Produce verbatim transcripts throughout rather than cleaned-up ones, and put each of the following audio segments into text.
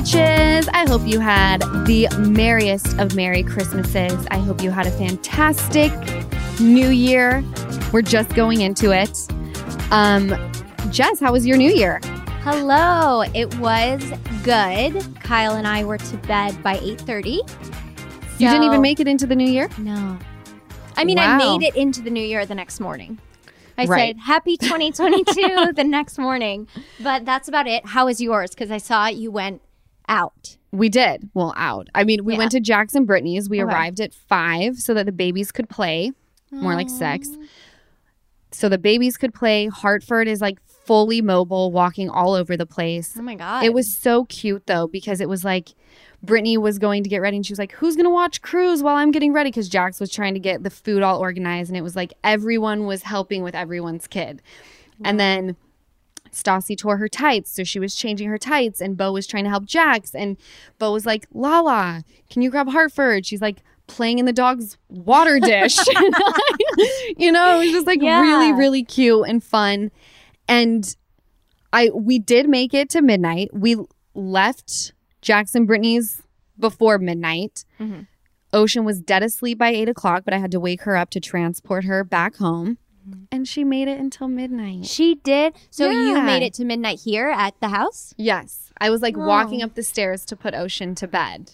bitches. I hope you had the merriest of merry Christmases. I hope you had a fantastic new year. We're just going into it. Um, Jess, how was your new year? Hello. It was good. Kyle and I were to bed by eight thirty. So you didn't even make it into the new year? No. I mean, wow. I made it into the new year the next morning. I right. said, happy twenty twenty-two the next morning. But that's about it. How is yours? Because I saw you went out. We did. Well, out. I mean, we yeah. went to Jack's and Brittany's. We okay. arrived at five so that the babies could play. More Aww. Like six. So the babies could play. Hartford is like fully mobile, walking all over the place. Oh, my God. It was so cute, though, because it was like Brittany was going to get ready and she was like, who's going to watch Cruise while I'm getting ready? Because Jax was trying to get the food all organized. And it was like everyone was helping with everyone's kid. Wow. And then Stassi tore her tights. So she was changing her tights. And Bo was trying to help Jax. And Bo was like, Lala, can you grab Hartford? She's like playing in the dog's water dish. You know, it was just like yeah. really, really cute and fun. And I we did make it to midnight. We left Jackson Brittany's before midnight. Mm-hmm. Ocean was dead asleep by eight o'clock, but I had to wake her up to transport her back home. Mm-hmm. And she made it until midnight. She did? So yeah. you made it to midnight here at the house? Yes. I was like oh. walking up the stairs to put Ocean to bed.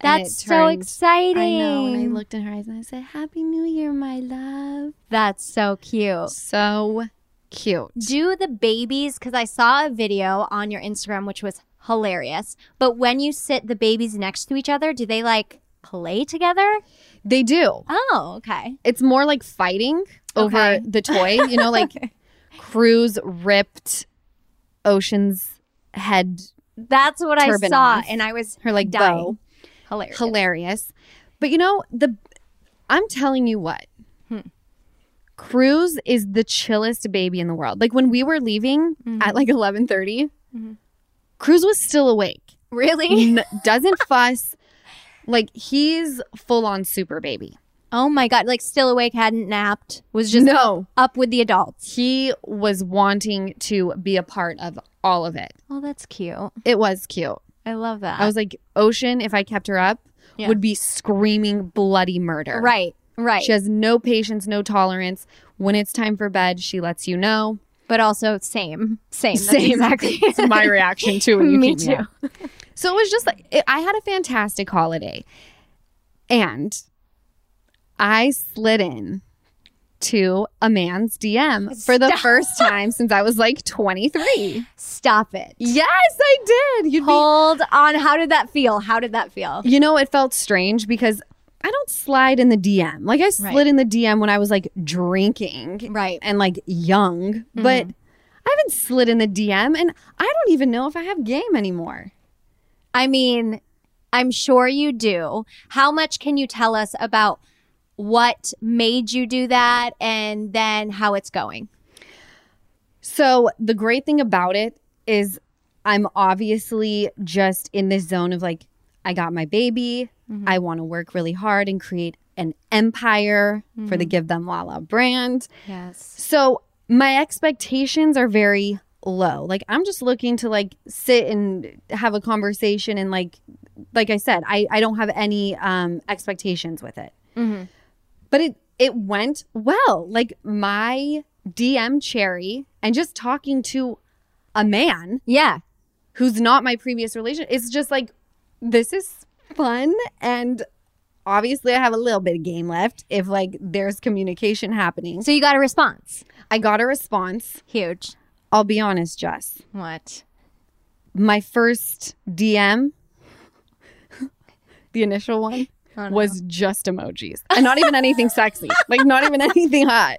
That's turned, so exciting. I know. And I looked in her eyes and I said, Happy New Year, my love. That's so cute. So cute. Do the babies, because I saw a video on your Instagram, which was hilarious. But when you sit the babies next to each other, do they like play together? They do. Oh, okay. It's more like fighting over okay. the toy. You know, like okay. Cruise ripped Ocean's head. That's what I saw. Off. And I was her like dying. Bow. Hilarious. Hilarious. But you know, the I'm telling you what. Hmm. Cruz is the chillest baby in the world. Like when we were leaving mm-hmm. at like eleven thirty, mm-hmm. Cruz was still awake. Really? N- doesn't fuss. Like he's full on super baby. Oh my God. Like still awake, hadn't napped, was just no. up with the adults. He was wanting to be a part of all of it. Oh, that's cute. It was cute. I love that. I was like, Ocean, if I kept her up, yeah. would be screaming bloody murder. Right, right. She has no patience, no tolerance. When it's time for bed, she lets you know. But also, same, same. That's same. Exactly. It's my reaction too. When you me keep too. Me up. So it was just like, it, I had a fantastic holiday. And I slid in to a man's D M Stop. For the first time since I was like twenty-three. Stop it. Yes, I did. You'd Hold be, on. How did that feel? How did that feel? You know, it felt strange because I don't slide in the D M. Like I slid right. in the D M when I was like drinking right. and like young, mm-hmm. but I haven't slid in the D M and I don't even know if I have game anymore. I mean, I'm sure you do. How much can you tell us about what made you do that and then how it's going? So the great thing about it is I'm obviously just in this zone of like, I got my baby. Mm-hmm. I want to work really hard and create an empire mm-hmm. for the Give Them Lala brand. Yes. So my expectations are very low. Like I'm just looking to like sit and have a conversation. And like, like I said, I, I don't have any um, expectations with it. Mm-hmm. But it, it went well. Like my D M cherry and just talking to a man. Yeah. Who's not my previous relationship. It's just like, this is fun. And obviously I have a little bit of game left if like there's communication happening. So you got a response. I got a response. Huge. I'll be honest, Jess. What? My first D M, the initial one. Oh, no. Was just emojis and not even anything sexy, like not even anything hot.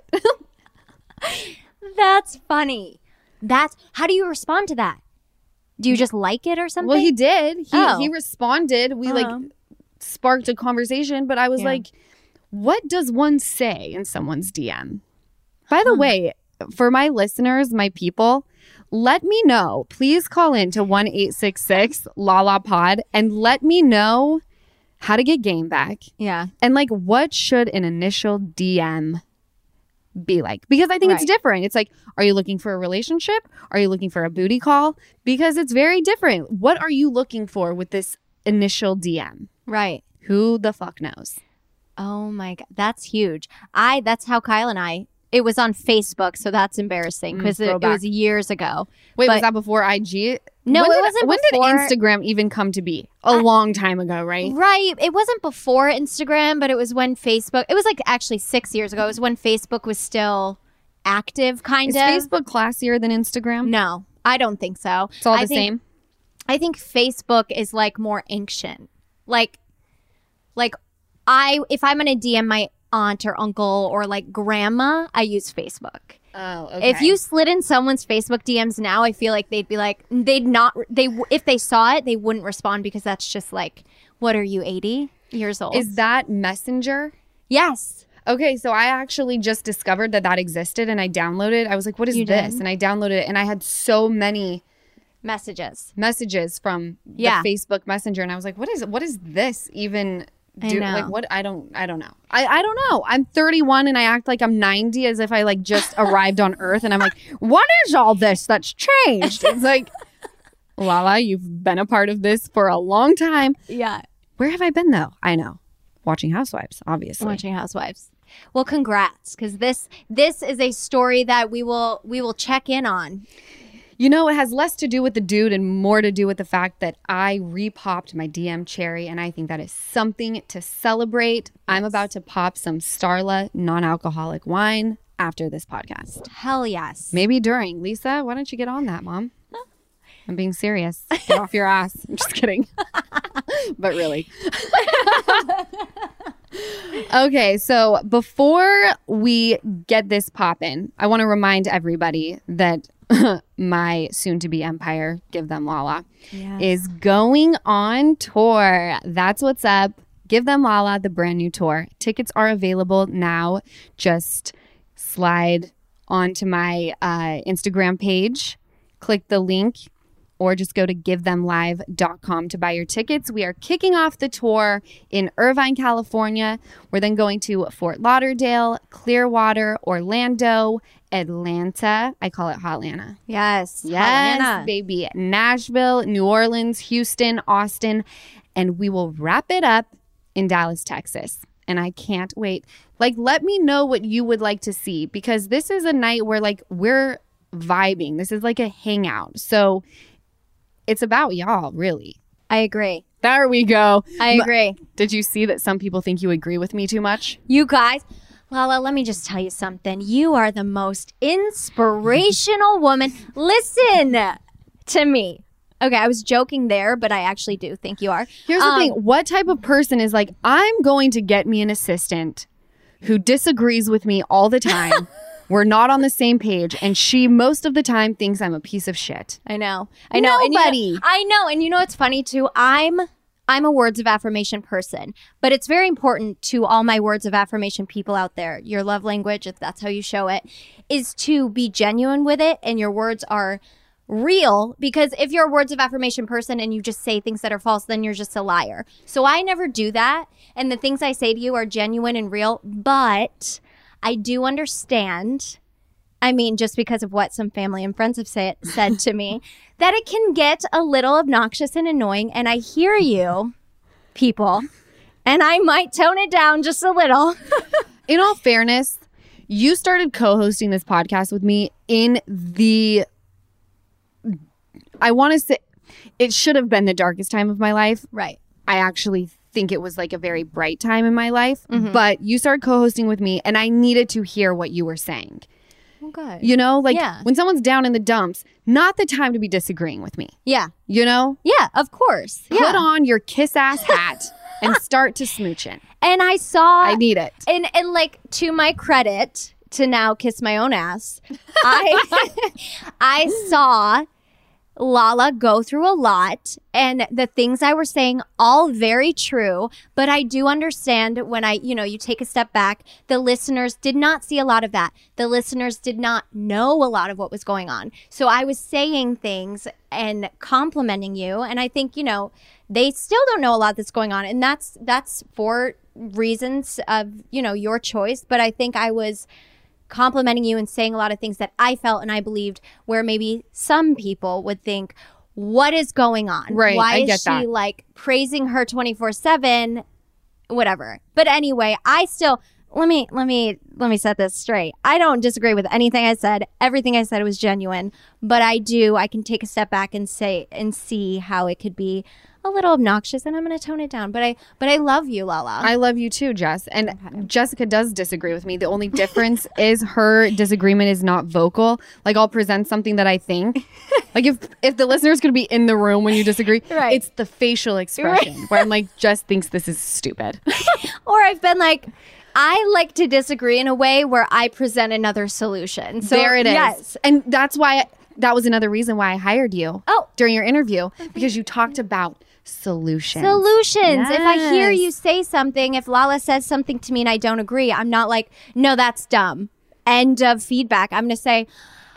That's funny. That's how do you respond to that? Do you just like it or something? Well, he did. He oh. he responded. We uh-huh. like sparked a conversation, but I was yeah. like, what does one say in someone's D M? By huh. the way, for my listeners, my people, let me know. Please call in to one eight six six Lala Pod and let me know how to get game back. Yeah. And like, what should an initial D M be like, because I think right. it's different. It's like, are you looking for a relationship? Are you looking for a booty call? Because it's very different. What are you looking for with this initial D M? Right. Who the fuck knows? Oh my God. That's huge. I, that's how Kyle and I, it was on Facebook. So that's embarrassing because mm, it, it was years ago. Wait, but, was that before I G? No, when it did, wasn't when before. When did Instagram even come to be? A I, long time ago, right? Right. It wasn't before Instagram, but it was when Facebook, it was like actually six years ago. It was when Facebook was still active, kind Is of. Is Facebook classier than Instagram? No, I don't think so. It's all I the think, same? I think Facebook is like more ancient. Like, like I, if I'm going to D M my aunt or uncle or like grandma, I use Facebook. Oh, okay. If you slid in someone's Facebook D Ms now, I feel like they'd be like, they'd not, they if they saw it, they wouldn't respond because that's just like, what are you, eighty years old? Is that Messenger? Yes. Okay, so I actually just discovered that that existed and I downloaded. I was like, what is you this? Did? And I downloaded it and I had so many messages. Messages from yeah. the Facebook Messenger and I was like, what is what is this even? Dude, like what? I don't, I don't know. I, I don't know. I'm thirty-one and I act like I'm ninety as if I like just arrived on Earth and I'm like, what is all this that's changed? It's like, Lala, you've been a part of this for a long time. Yeah. Where have I been though? I know. Watching Housewives, obviously. Watching Housewives. Well, congrats. Because this, this is a story that we will, we will check in on. You know, it has less to do with the dude and more to do with the fact that I re-popped my D M cherry, and I think that is something to celebrate. Yes. I'm about to pop some Starla non-alcoholic wine after this podcast. Hell yes. Maybe during. Lisa, why don't you get on that, Mom? I'm being serious. Get off your ass. I'm just kidding. But really. Okay, so before we get this poppin', I want to remind everybody that my soon-to-be empire, Give Them Lala, yes. is going on tour. That's what's up. Give Them Lala, the brand new tour. Tickets are available now. Just slide onto my uh, Instagram page, click the link, or just go to give them live dot com to buy your tickets. We are kicking off the tour in Irvine, California. We're then going to Fort Lauderdale, Clearwater, Orlando, Atlanta. I call it Hotlanta. Yes. Yes, Hotlanta. Baby. Nashville, New Orleans, Houston, Austin. And we will wrap it up in Dallas, Texas. And I can't wait. Like, let me know what you would like to see, because this is a night where, like, we're vibing. This is like a hangout. So it's about y'all, really. I agree. There we go. I agree. Did you see that some people think you agree with me too much? You guys... Lala, let me just tell you something. You are the most inspirational woman. Listen to me. Okay, I was joking there, but I actually do think you are. Here's um, the thing. What type of person is like, I'm going to get me an assistant who disagrees with me all the time. We're not on the same page. And she, most of the time, thinks I'm a piece of shit. I know. I know. Nobody. And you know, I know. And you know what's funny, too? I'm... I'm a words of affirmation person, but it's very important to all my words of affirmation people out there. Your love language, if that's how you show it, is to be genuine with it, and your words are real, because if you're a words of affirmation person and you just say things that are false, then you're just a liar. So I never do that, and the things I say to you are genuine and real, but I do understand, I mean, just because of what some family and friends have say, said to me, that it can get a little obnoxious and annoying. And I hear you, people, and I might tone it down just a little. In all fairness, you started co-hosting this podcast with me in the, I want to say, it should have been the darkest time of my life. Right. I actually think it was like a very bright time in my life. Mm-hmm. But you started co-hosting with me, and I needed to hear what you were saying. Good. You know, like yeah. when someone's down in the dumps, not the time to be disagreeing with me. Yeah. You know? Yeah, of course. Put yeah. on your kiss ass hat and start to smoochin'. And I saw. I need it. And, and like, to my credit, to now kiss my own ass, I I saw Lala go through a lot, and the things I were saying, all very true, but I do understand when I, you know, you take a step back, the listeners did not see a lot of that. The listeners did not know a lot of what was going on. So I was saying things and complimenting you, and I think, you know, they still don't know a lot that's going on, and that's that's for reasons of, you know, your choice, but I think I was complimenting you and saying a lot of things that I felt and I believed, where maybe some people would think, what is going on? Right. Why is she like praising her twenty-four seven? Whatever. But anyway, I still let me let me let me set this straight. I don't disagree with anything I said. Everything I said was genuine, but I do I can take a step back and say and see how it could be a little obnoxious, and I'm going to tone it down. But I but I love you, Lala. I love you too, Jess. And okay. Jessica does disagree with me. The only difference is her disagreement is not vocal. Like, I'll present something that I think. Like, if if the listener's going to be in the room when you disagree, right. It's the facial expression, right. Where I'm like, Jess thinks this is stupid. Or I've been like, I like to disagree in a way where I present another solution. So there it is. Yes. And that's why... I, That was another reason why I hired you oh. during your interview, because you talked about solutions. Solutions. Yes. If I hear you say something, if Lala says something to me and I don't agree, I'm not like, no, that's dumb. End of feedback. I'm going to say,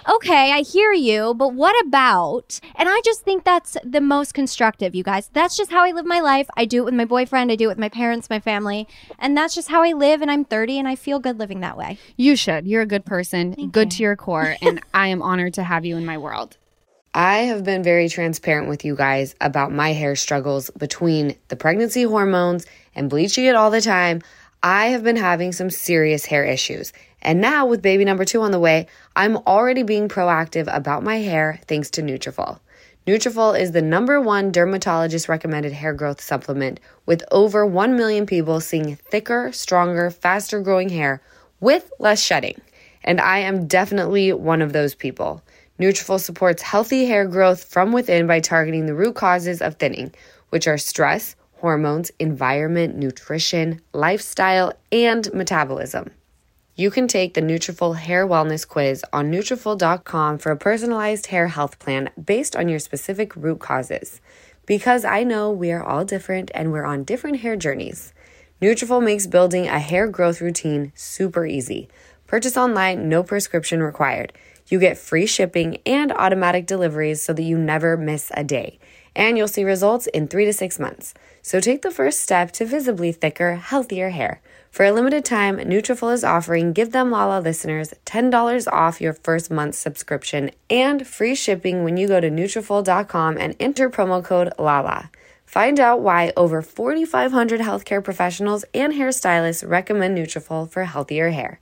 okay, I hear you, but what about? And I just think that's the most constructive, you guys. That's just how I live my life. I do it with my boyfriend. I do it with my parents, my family. And that's just how I live. And I'm thirty and I feel good living that way. You should. You're a good person, Thank good you. to your core. And I am honored to have you in my world. I have been very transparent with you guys about my hair struggles between the pregnancy hormones and bleaching it all the time. I have been having some serious hair issues. And now with baby number two on the way, I'm already being proactive about my hair thanks to Nutrafol. Nutrafol is the number one dermatologist recommended hair growth supplement, with over one million people seeing thicker, stronger, faster growing hair with less shedding. And I am definitely one of those people. Nutrafol supports healthy hair growth from within by targeting the root causes of thinning, which are stress, hormones, environment, nutrition, lifestyle, and metabolism. You can take the Nutrafol Hair Wellness Quiz on Nutrafol dot com for a personalized hair health plan based on your specific root causes. Because I know we are all different and we're on different hair journeys. Nutrafol makes building a hair growth routine super easy. Purchase online, no prescription required. You get free shipping and automatic deliveries so that you never miss a day. And you'll see results in three to six months. So take the first step to visibly thicker, healthier hair. For a limited time, Nutrafol is offering Give Them Lala listeners ten dollars off your first month's subscription and free shipping when you go to Nutrafol dot com and enter promo code LALA. Find out why over forty-five hundred healthcare professionals and hairstylists recommend Nutrafol for healthier hair.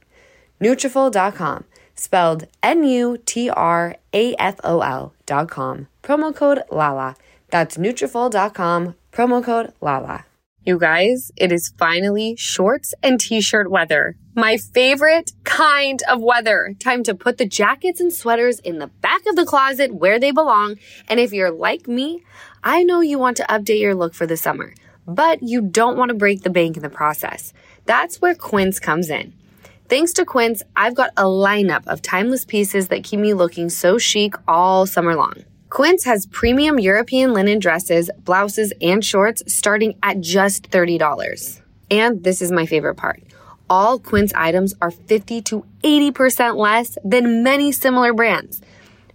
Nutrafol dot com, spelled N U T R A F O L dot com, promo code LALA. That's Nutrafol dot com, promo code LALA. You guys, it is finally shorts and t-shirt weather. My favorite kind of weather. Time to put the jackets and sweaters in the back of the closet where they belong. And if you're like me, I know you want to update your look for the summer, but you don't want to break the bank in the process. That's where Quince comes in. Thanks to Quince, I've got a lineup of timeless pieces that keep me looking so chic all summer long. Quince has premium European linen dresses, blouses, and shorts starting at just thirty dollars. And this is my favorite part. All Quince items are fifty to eighty percent less than many similar brands.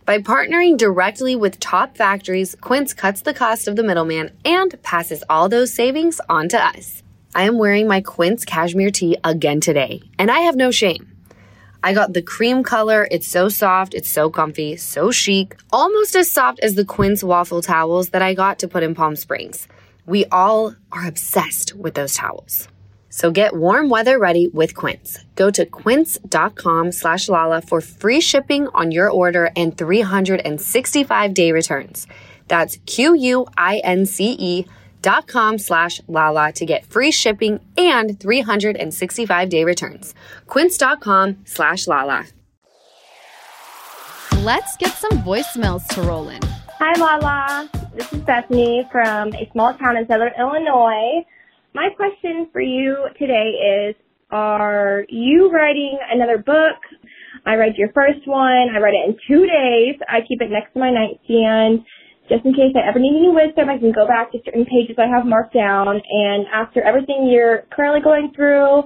By partnering directly with top factories, Quince cuts the cost of the middleman and passes all those savings on to us. I am wearing my Quince cashmere tee again today, and I have no shame. I got the cream color. It's so soft. It's so comfy. So chic. Almost as soft as the Quince waffle towels that I got to put in Palm Springs. We all are obsessed with those towels. So get warm weather ready with Quince. Go to quince.com slash Lala for free shipping on your order and three hundred sixty-five day returns. That's Q-U-I-N-C-E dot com slash Lala to get free shipping and three hundred sixty-five day returns. Quince.com slash Lala. Let's get some voicemails to roll in. Hi, Lala. This is Bethany from a small town in Southern Illinois. My question for you today is, are you writing another book? I read your first one. I read it in two days. I keep it next to my nightstand. Just in case I ever need any wisdom, I can go back to certain pages I have marked down. And after everything you're currently going through,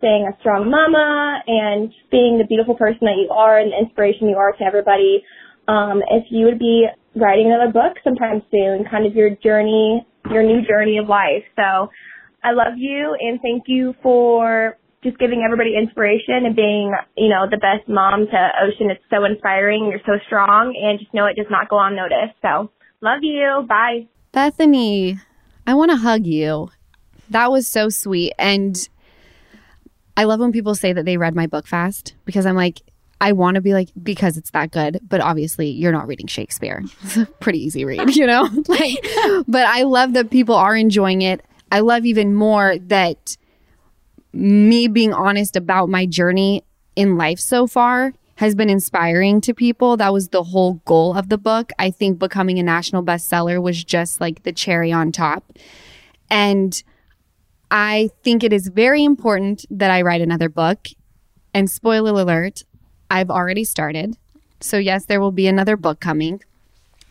being a strong mama and being the beautiful person that you are and the inspiration you are to everybody, um, if you would be writing another book sometime soon, kind of your journey, your new journey of life. So I love you and thank you for just giving everybody inspiration and being, you know, the best mom to Ocean. It's so inspiring. You're so strong, and just know it does not go unnoticed. So love you. Bye. Bethany, I want to hug you. That was so sweet. And I love when people say that they read my book fast, because I'm like, I want to be like, because it's that good. But obviously, you're not reading Shakespeare. It's a pretty easy read, you know? Like, but I love that people are enjoying it. I love even more that me being honest about my journey in life so far has been inspiring to people. That was the whole goal of the book. I think becoming a national bestseller was just like the cherry on top. And I think it is very important that I write another book. And spoiler alert, I've already started. So yes, there will be another book coming.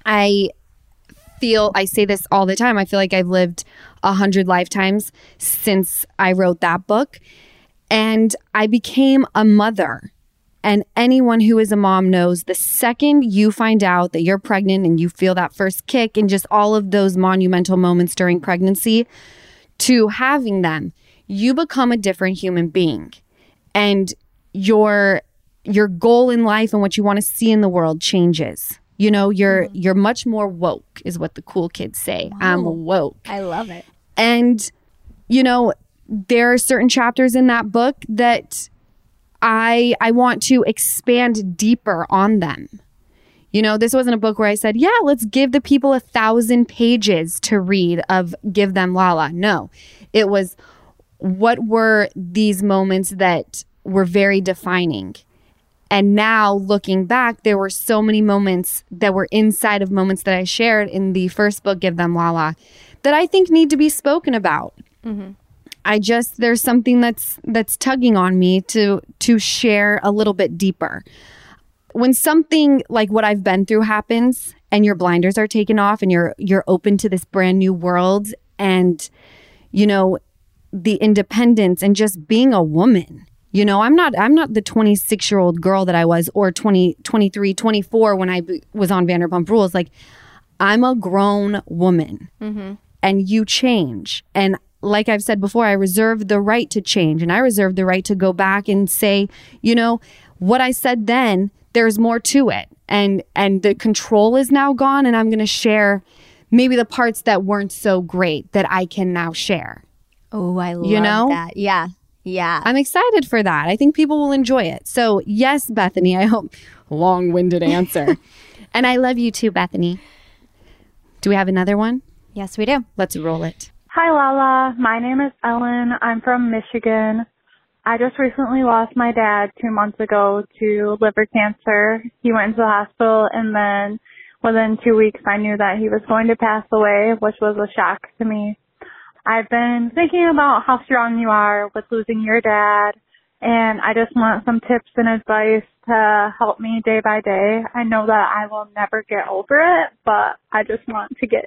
I feel, I say this all the time, I feel like I've lived a hundred lifetimes since I wrote that book. And I became a mother. And anyone who is a mom knows the second you find out that you're pregnant and you feel that first kick and just all of those monumental moments during pregnancy to having them, you become a different human being. And your your goal in life and what you want to see in the world changes. You know, you're mm. you're much more woke is what the cool kids say. Wow. I'm woke. I love it. And, you know, there are certain chapters in that book that I I want to expand deeper on them. You know, this wasn't a book where I said, yeah, let's give the people a thousand pages to read of Give Them Lala. No, it was what were these moments that were very defining. And now looking back, there were so many moments that were inside of moments that I shared in the first book, Give Them Lala, that I think need to be spoken about. Mm-hmm. I just, there's something that's that's tugging on me to to share a little bit deeper. When something like what I've been through happens and your blinders are taken off and you're you're open to this brand new world and, you know, the independence and just being a woman. You know, I'm not I'm not the twenty-six-year-old girl that I was, or twenty, twenty-three, twenty-four when I b- was on Vanderpump Rules. Like, I'm a grown woman, mm-hmm. and you change. And like I've said before, I reserve the right to change, and I reserve the right to go back and say, you know, what I said then, there's more to it. And and the control is now gone, and I'm going to share maybe the parts that weren't so great that I can now share. Oh, I love you know? that. Yeah. Yeah. I'm excited for that. I think people will enjoy it. So yes, Bethany, I hope. Long-winded answer. And I love you too, Bethany. Do we have another one? Yes, we do. Let's roll it. Hi, Lala. My name is Ellen. I'm from Michigan. I just recently lost my dad two months ago to liver cancer. He went into the hospital, and then within two weeks, I knew that he was going to pass away, which was a shock to me. I've been thinking about how strong you are with losing your dad, and I just want some tips and advice to help me day by day. I know that I will never get over it, but I just want to get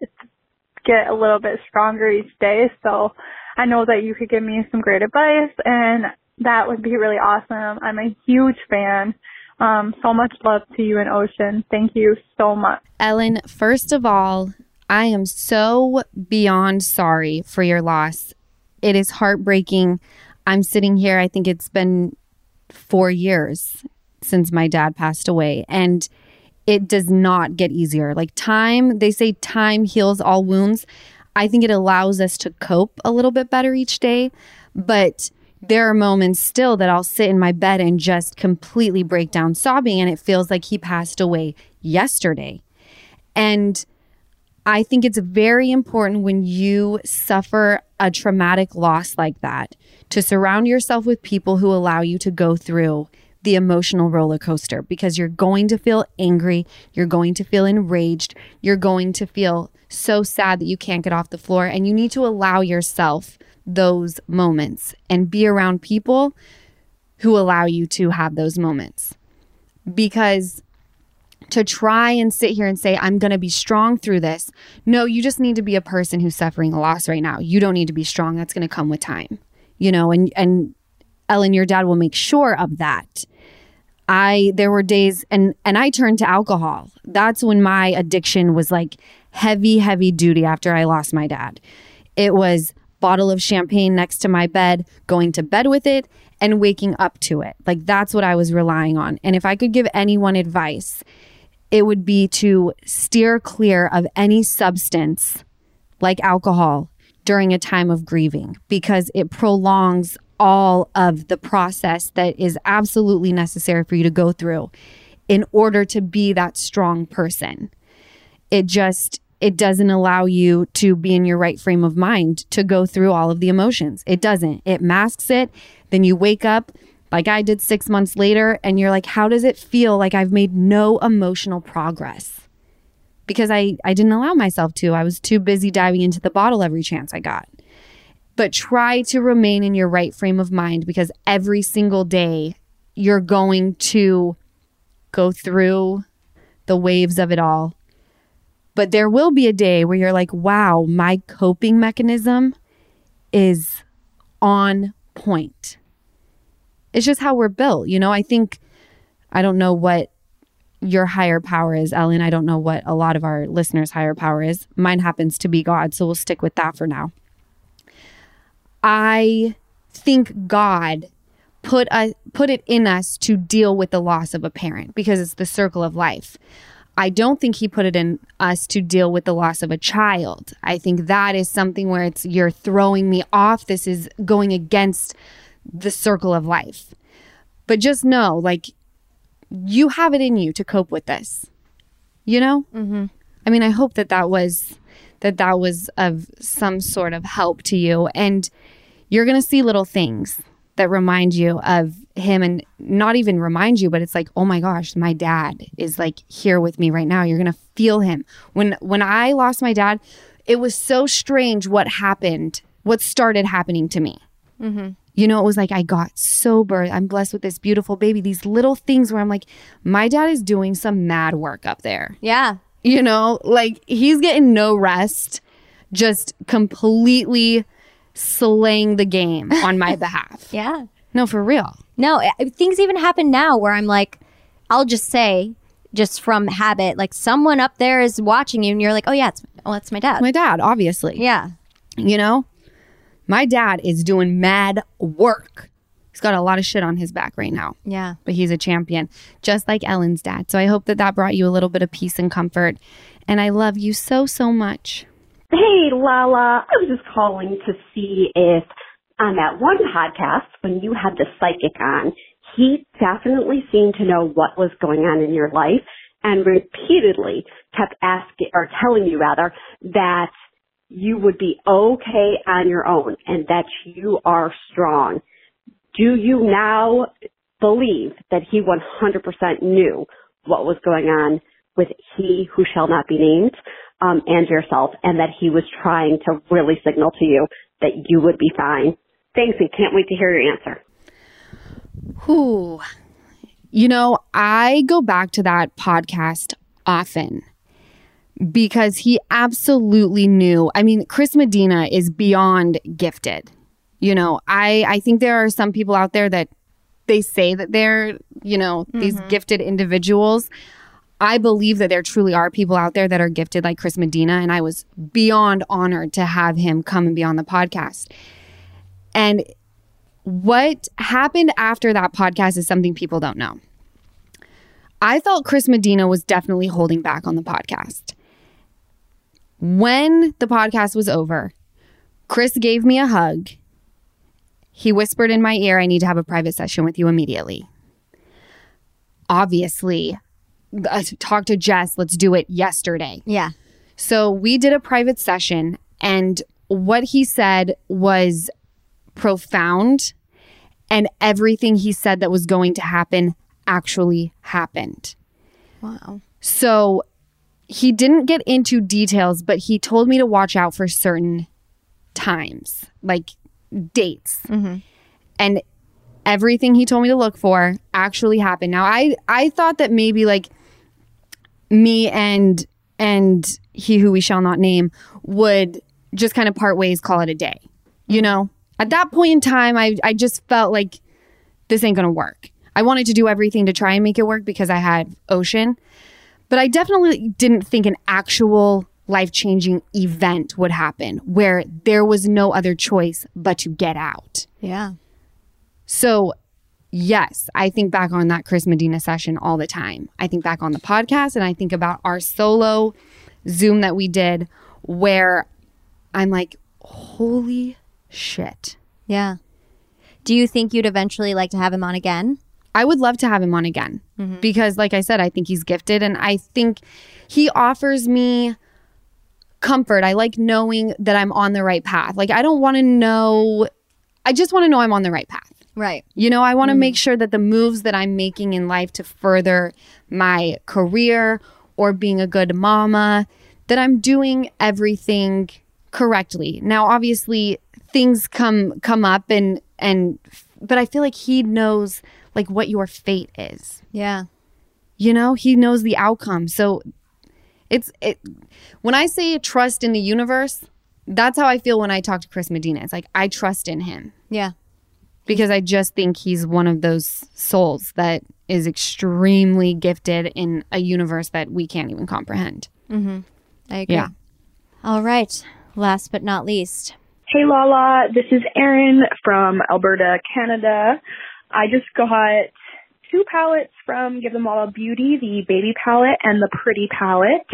get a little bit stronger each day. So I know that you could give me some great advice, and that would be really awesome. I'm a huge fan. Um, so much love to you and Ocean. Thank you so much. Ellen, first of all, I am so beyond sorry for your loss. It is heartbreaking. I'm sitting here, I think it's been four years since my dad passed away, and it does not get easier. Like time, they say time heals all wounds. I think it allows us to cope a little bit better each day, but there are moments still that I'll sit in my bed and just completely break down sobbing, and it feels like he passed away yesterday. And I think it's very important when you suffer a traumatic loss like that to surround yourself with people who allow you to go through the emotional roller coaster, because you're going to feel angry, you're going to feel enraged, you're going to feel so sad that you can't get off the floor, and you need to allow yourself those moments and be around people who allow you to have those moments. Because to try and sit here and say, I'm going to be strong through this. No, you just need to be a person who's suffering a loss right now. You don't need to be strong. That's going to come with time, you know, and, and Ellen, your dad will make sure of that. I, there were days and, and I turned to alcohol. That's when my addiction was like heavy, heavy duty after I lost my dad. It was bottle of champagne next to my bed, going to bed with it and waking up to it. Like, that's what I was relying on. And if I could give anyone advice, it would be to steer clear of any substance like alcohol during a time of grieving, because it prolongs all of the process that is absolutely necessary for you to go through in order to be that strong person. It just, it doesn't allow you to be in your right frame of mind to go through all of the emotions. It doesn't. It masks it. Then you wake up like I did six months later and you're like, how does it feel like I've made no emotional progress? Because I, I didn't allow myself to. I was too busy diving into the bottle every chance I got. But try to remain in your right frame of mind, because every single day you're going to go through the waves of it all. But there will be a day where you're like, wow, my coping mechanism is on point. It's just how we're built. You know, I think, I don't know what your higher power is, Ellen. I don't know what a lot of our listeners' higher power is. Mine happens to be God, so we'll stick with that for now. I think God put a, put it in us to deal with the loss of a parent, because it's the circle of life. I don't think he put it in us to deal with the loss of a child. I think that is something where it's, you're throwing me off. This is going against the circle of life. But just know, like, you have it in you to cope with this, you know? Mm-hmm. I mean, I hope that that was... that that was of some sort of help to you. And you're going to see little things that remind you of him, and not even remind you, but it's like, oh my gosh, my dad is like here with me right now. You're going to feel him. When when I lost my dad, it was so strange what happened, what started happening to me. Mm-hmm. You know, it was like I got sober. I'm blessed with this beautiful baby. These little things where I'm like, my dad is doing some mad work up there. Yeah. You know, like, he's getting no rest, just completely slaying the game on my behalf. Yeah. No, for real. No, it, things even happen now where I'm like, I'll just say, just from habit, like, someone up there is watching you and you're like, oh, yeah, it's, oh, that's my dad. My dad, obviously. Yeah. You know, my dad is doing mad work. He's got a lot of shit on his back right now. Yeah. But he's a champion, just like Ellen's dad. So I hope that that brought you a little bit of peace and comfort. And I love you so, so much. Hey, Lala. I was just calling to see if on that one podcast when you had the psychic on, he definitely seemed to know what was going on in your life and repeatedly kept asking, or telling you rather, that you would be okay on your own and that you are strong. Do you now believe that he one hundred percent knew what was going on with he who shall not be named um, and yourself, and that he was trying to really signal to you that you would be fine? Thanks, and can't wait to hear your answer. Ooh. You know, I go back to that podcast often because he absolutely knew. I mean, Chris Medina is beyond gifted. You know, I, I think there are some people out there that they say that they're, you know, mm-hmm. these gifted individuals. I believe that there truly are people out there that are gifted like Chris Medina. And I was beyond honored to have him come and be on the podcast. And what happened after that podcast is something people don't know. I felt Chris Medina was definitely holding back on the podcast. When the podcast was over, Chris gave me a hug. He whispered in my ear, I need to have a private session with you immediately. Obviously, uh, talk to Jess. Let's do it yesterday. Yeah. So we did a private session, and what he said was profound, and everything he said that was going to happen actually happened. Wow. So he didn't get into details, but he told me to watch out for certain times, like dates. Mm-hmm. And everything he told me to look for actually happened. Now, I, I thought that maybe like me and and he who we shall not name would just kind of part ways, call it a day. You know, at that point in time, I, I just felt like this ain't going to work. I wanted to do everything to try and make it work because I had Ocean. But I definitely didn't think an actual life-changing event would happen where there was no other choice but to get out. Yeah. So yes, I think back on that Chris Medina session all the time. I think back on the podcast and I think about our solo Zoom that we did where I'm like, holy shit. Yeah. Do you think you'd eventually like to have him on again? I would love to have him on again mm-hmm. because like I said, I think he's gifted and I think he offers me comfort. I like knowing that I'm on the right path. Like I don't want to know, I just want to know I'm on the right path. Right. You know, I want to mm-hmm. make sure that the moves that I'm making in life to further my career or being a good mama, that I'm doing everything correctly. Now, obviously things come, come up and, and, but I feel like he knows like what your fate is. Yeah. You know, he knows the outcome. So it's, it, when I say trust in the universe, that's how I feel when I talk to Chris Medina. It's like, I trust in him. Yeah. Because I just think he's one of those souls that is extremely gifted in a universe that we can't even comprehend. Mm-hmm. I agree. Yeah. All right. Last but not least. Hey, Lala. This is Erin from Alberta, Canada. I just got two palettes from Give Them Lala Beauty, the baby palette and the pretty palette,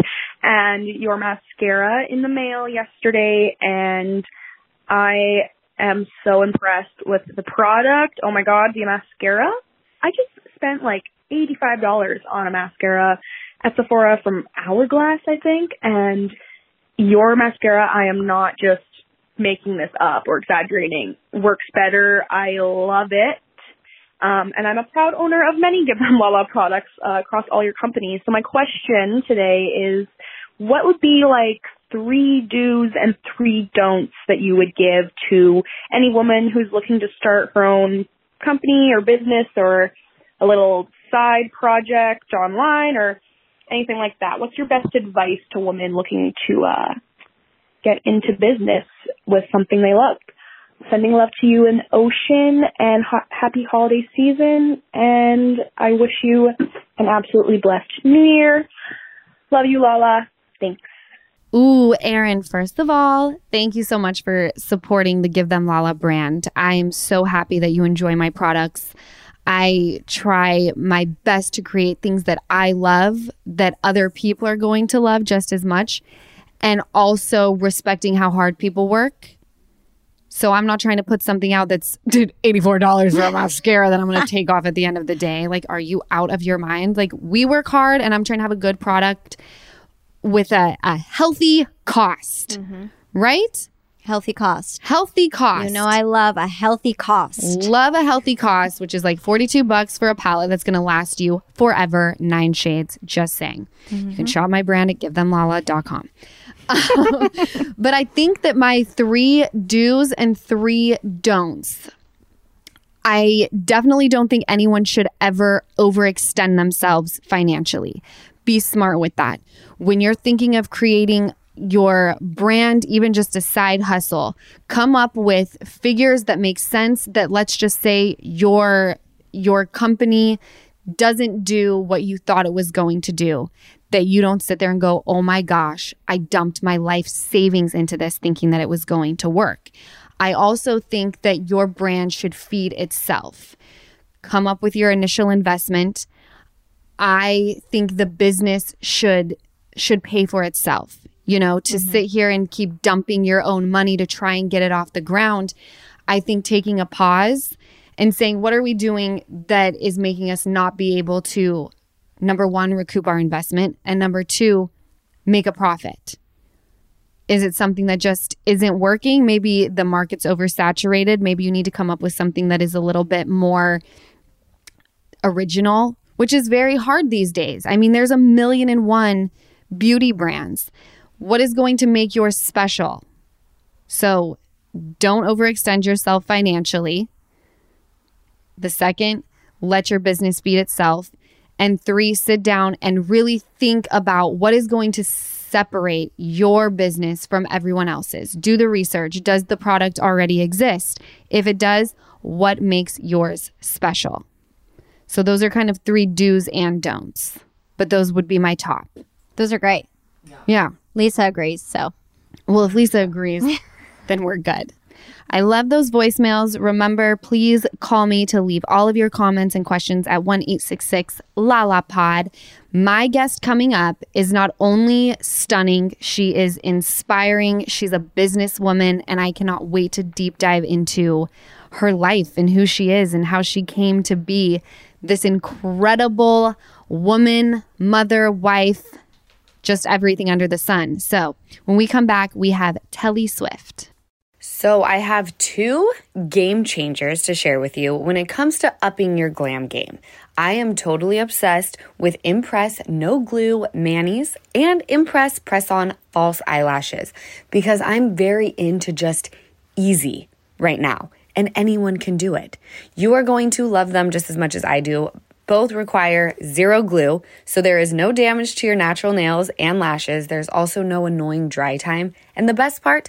and your mascara in the mail yesterday. And I... I'm so impressed with the product. Oh my God, the mascara. I just spent like eighty-five dollars on a mascara at Sephora from Hourglass, I think. And your mascara, I am not just making this up or exaggerating, works better. I love it. Um, and I'm a proud owner of many Give Them Lala products uh, across all your companies. So my question today is, what would be like three do's and three don'ts that you would give to any woman who's looking to start her own company or business or a little side project online or anything like that? What's your best advice to women looking to uh, get into business with something they love? Sending love to you in the ocean and ha- happy holiday season. And I wish you an absolutely blessed new year. Love you, Lala. Thanks. Ooh, Erin, first of all, thank you so much for supporting the Give Them Lala brand. I am so happy that you enjoy my products. I try my best to create things that I love, that other people are going to love just as much, and also respecting how hard people work. So I'm not trying to put something out that's dude, eighty-four dollars for a mascara that I'm going to take off at the end of the day. Like, are you out of your mind? Like, we work hard and I'm trying to have a good product with a, a healthy cost, mm-hmm. right? Healthy cost. Healthy cost. You know, I love a healthy cost. Love a healthy cost, which is like forty-two bucks for a palette that's going to last you forever. Nine shades, just saying. Mm-hmm. You can shop my brand at give them lala dot com. um, but I think that my three do's and three don'ts, I definitely don't think anyone should ever overextend themselves financially. Be smart with that. When you're thinking of creating your brand, even just a side hustle, come up with figures that make sense, that let's just say your your company doesn't do what you thought it was going to do, that you don't sit there and go, oh my gosh, I dumped my life savings into this thinking that it was going to work. I also think that your brand should feed itself. Come up with your initial investment. I think the business should should pay for itself. You know, to mm-hmm. sit here and keep dumping your own money to try and get it off the ground. I think taking a pause and saying, what are we doing that is making us not be able to, number one, recoup our investment, and number two, make a profit? Is it something that just isn't working? Maybe the market's oversaturated. Maybe you need to come up with something that is a little bit more original, which is very hard these days. I mean, there's a million and one beauty brands. What is going to make yours special? So don't overextend yourself financially. The second, let your business feed itself. And three, sit down and really think about what is going to separate your business from everyone else's. Do the research. Does the product already exist? If it does, what makes yours special? So those are kind of three do's and don'ts, but those would be my top. Those are great. Yeah. Yeah. Lisa agrees, so. Well, if Lisa agrees, then we're good. I love those voicemails. Remember, please call me to leave all of your comments and questions at one eight six six LALAPOD. My guest coming up is not only stunning, she is inspiring. She's a businesswoman, and I cannot wait to deep dive into her life and who she is and how she came to be this incredible woman, mother, wife, just everything under the sun. So when we come back, we have Telli Swift. So I have two game changers to share with you when it comes to upping your glam game. I am totally obsessed with Impress No Glue Manis and Impress Press On False Eyelashes because I'm very into just easy right now, and anyone can do it. You are going to love them just as much as I do. Both require zero glue, so there is no damage to your natural nails and lashes. There's also no annoying dry time. And the best part,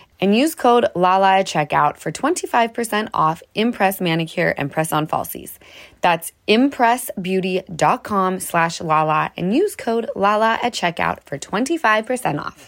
and use code LALA at checkout for twenty-five percent off Impress Manicure and Press-On Falsies. That's impressbeauty.com slash LALA and use code LALA at checkout for twenty-five percent off.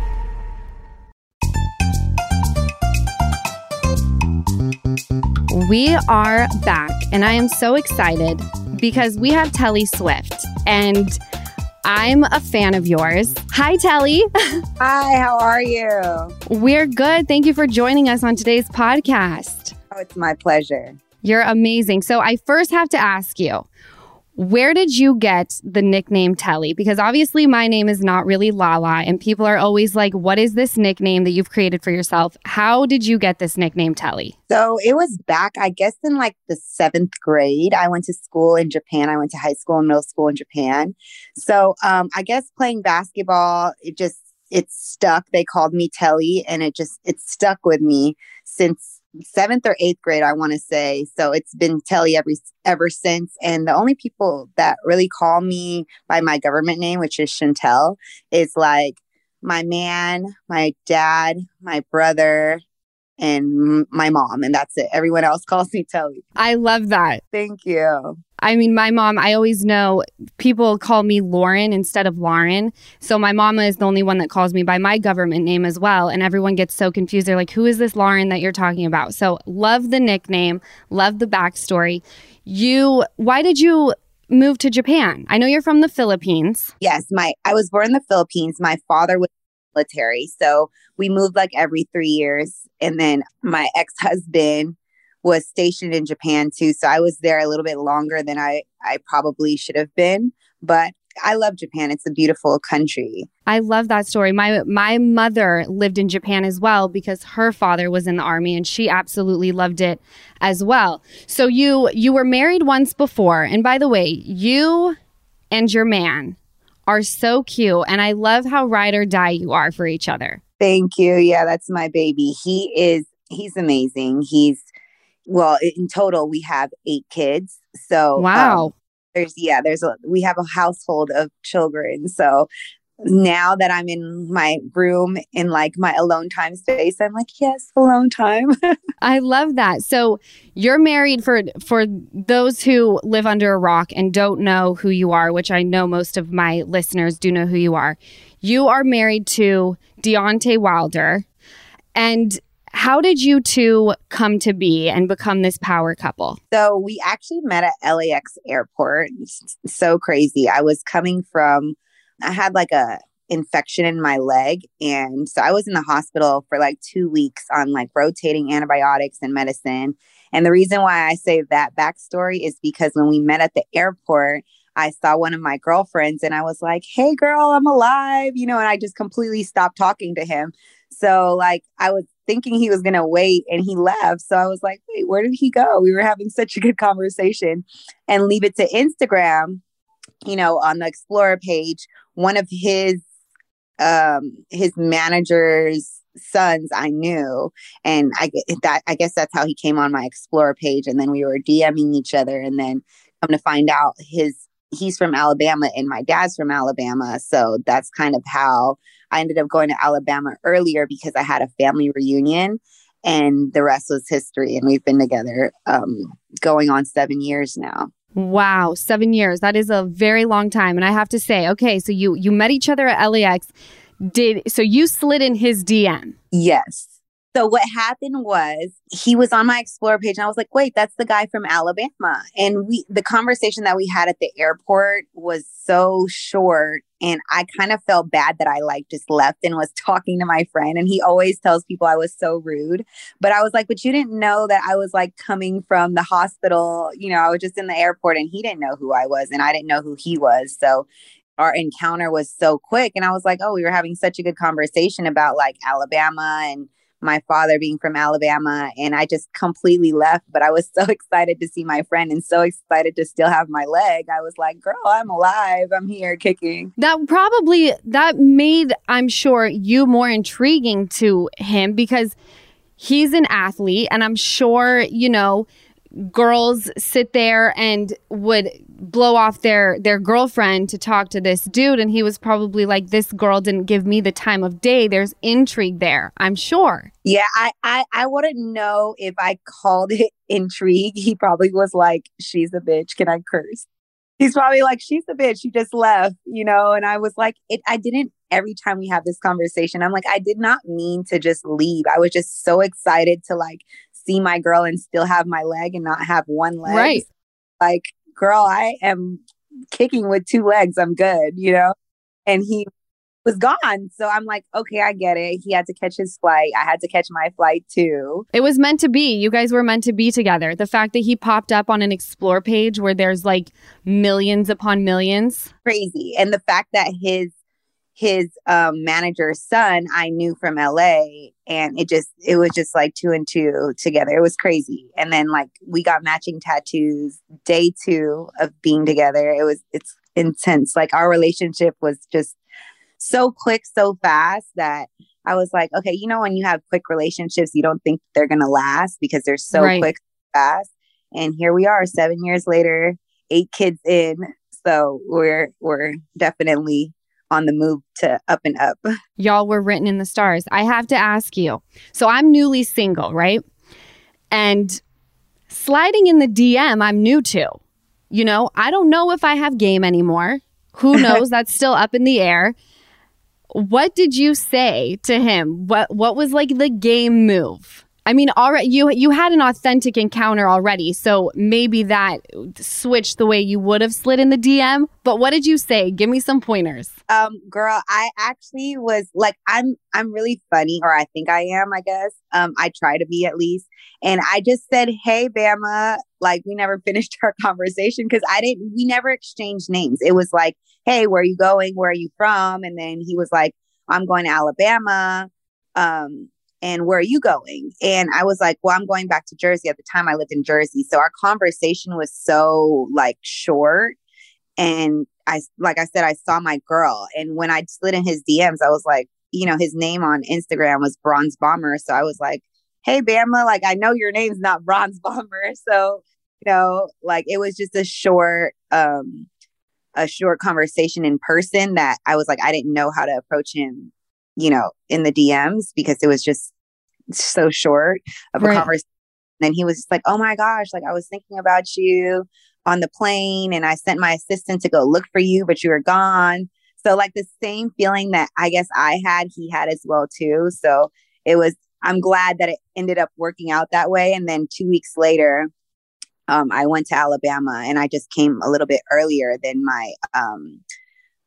We are back, and I am so excited because we have Telli Swift, and I'm a fan of yours. Hi, Telli. Hi, how are you? We're good. Thank you for joining us on today's podcast. Oh, it's my pleasure. You're amazing. So I first have to ask you, where did you get the nickname Telli? Because obviously my name is not really Lala, and people are always like, what is this nickname that you've created for yourself? How did you get this nickname Telli? So it was back, I guess, in like the seventh grade. I went to school in Japan. I went to high school and middle school in Japan. So um, I guess playing basketball, it just, it stuck. They called me Telli, and it just, it stuck with me since seventh or eighth grade, I want to say. So it's been Telli every, ever since. And the only people that really call me by my government name, which is Chantel, is like my man, my dad, my brother, and my mom. And that's it. Everyone else calls me Telli. I love that. Thank you. I mean, my mom, I always know people call me Lauren instead of Lauren. So my mama is the only one that calls me by my government name as well. And everyone gets so confused. They're like, who is this Lauren that you're talking about? So love the nickname. Love the backstory. You, why did you move to Japan? I know you're from the Philippines. Yes, my I was born in the Philippines. My father was military. So we moved like every three years. And then my ex-husband was stationed in Japan too. So I was there a little bit longer than I, I probably should have been. But I love Japan. It's a beautiful country. I love that story. My my mother lived in Japan as well because her father was in the army, and she absolutely loved it as well. So you you were married once before. And by the way, you and your man are so cute. And I love how ride or die you are for each other. Thank you. Yeah, that's my baby. He is, he's amazing. He's, well, in total, we have eight kids. So wow, um, there's, yeah, there's, a, we have a household of children. So now that I'm in my room in like my alone time space, I'm like, yes, alone time. I love that. So you're married for, for those who live under a rock and don't know who you are, which I know most of my listeners do know who you are. You are married to Deontay Wilder. And how did you two come to be and become this power couple? So we actually met at L A X airport. It's so crazy. I was coming from, I had like a infection in my leg. And so I was in the hospital for like two weeks on like rotating antibiotics and medicine. And the reason why I say that backstory is because when we met at the airport, I saw one of my girlfriends and I was like, hey, girl, I'm alive, you know, and I just completely stopped talking to him. So like I was thinking he was going to wait and he left. So I was like, wait, where did he go? We were having such a good conversation. And leave it to Instagram, you know, on the Explorer page, one of his um, his manager's sons I knew, and I that I guess that's how he came on my Explorer page. And then we were DMing each other, and then come to find out his he's from Alabama and my dad's from Alabama, so that's kind of how I ended up going to Alabama earlier because I had a family reunion, and the rest was history. And we've been together um going on seven years now. Wow, seven years. That is a very long time. And I have to say, okay, so you you met each other at L A X. Did so you slid in his D M? Yes. So what happened was he was on my Explorer page and I was like, wait, that's the guy from Alabama. And we the conversation that we had at the airport was so short. And I kind of felt bad that I like just left and was talking to my friend. And he always tells people I was so rude. But I was like, but you didn't know that I was like coming from the hospital. You know, I was just in the airport and he didn't know who I was and I didn't know who he was. So our encounter was so quick. And I was like, oh, we were having such a good conversation about like Alabama and my father being from Alabama. And I just completely left. But I was so excited to see my friend and so excited to still have my leg. I was like, girl, I'm alive. I'm here kicking. That probably that made, I'm sure, you more intriguing to him because he's an athlete. And I'm sure, you know, girls sit there and would blow off their their girlfriend to talk to this dude, and he was probably like, this girl didn't give me the time of day. There's intrigue there, I'm sure. Yeah, I, I, I wouldn't know if I called it intrigue. He probably was like, she's a bitch. Can I curse? He's probably like, she's a bitch. You just left, you know? And I was like, it, I didn't, every time we have this conversation, I'm like, I did not mean to just leave. I was just so excited to like see my girl and still have my leg and not have one leg. Right. Like, girl, I am kicking with two legs. I'm good, you know? And he was gone. So I'm like, okay, I get it. He had to catch his flight. I had to catch my flight too. It was meant to be. You guys were meant to be together. The fact that he popped up on an Explore page where there's like millions upon millions. Crazy. And the fact that his his um, manager's son, I knew from L A, and it just, it was just like two and two together. It was crazy. And then like we got matching tattoos day two of being together. It was, it's intense. Like our relationship was just so quick, so fast that I was like, okay, you know, when you have quick relationships, you don't think they're going to last because they're so right. quick, fast. And here we are seven years later, eight kids in. So we're, we're definitely on the move to up and up. Y'all were written in the stars. I have to ask you. So I'm newly single, right? And sliding in the D M, I'm new to. You know, I don't know if I have game anymore. Who knows? That's still up in the air. What did you say to him? What what was like the game move? I mean, already you you had an authentic encounter already, so maybe that switched the way you would have slid in the D M. But what did you say? Give me some pointers. Um, girl, I actually was like, I'm I'm really funny, or I think I am, I guess. Um, I try to be at least. And I just said, hey, Bama, like we never finished our conversation because I didn't, we never exchanged names. It was like, hey, where are you going? Where are you from? And then he was like, I'm going to Alabama. Um. And where are you going? And I was like, well, I'm going back to Jersey. At the time I lived in Jersey. So our conversation was so like short. And I, like I said, I saw my girl. And when I slid in his D Ms, I was like, you know, his name on Instagram was Bronze Bomber. So I was like, hey, Bama, like, I know your name's not Bronze Bomber. So, you know, like it was just a short, um, a short conversation in person that I was like, I didn't know how to approach him, you know, in the D Ms because it was just so short of a right. conversation. And he was just like, oh my gosh, like I was thinking about you on the plane and I sent my assistant to go look for you, but you were gone. So like the same feeling that I guess I had, he had as well, too. So it was, I'm glad that it ended up working out that way. And then two weeks later, um, I went to Alabama, and I just came a little bit earlier than my um,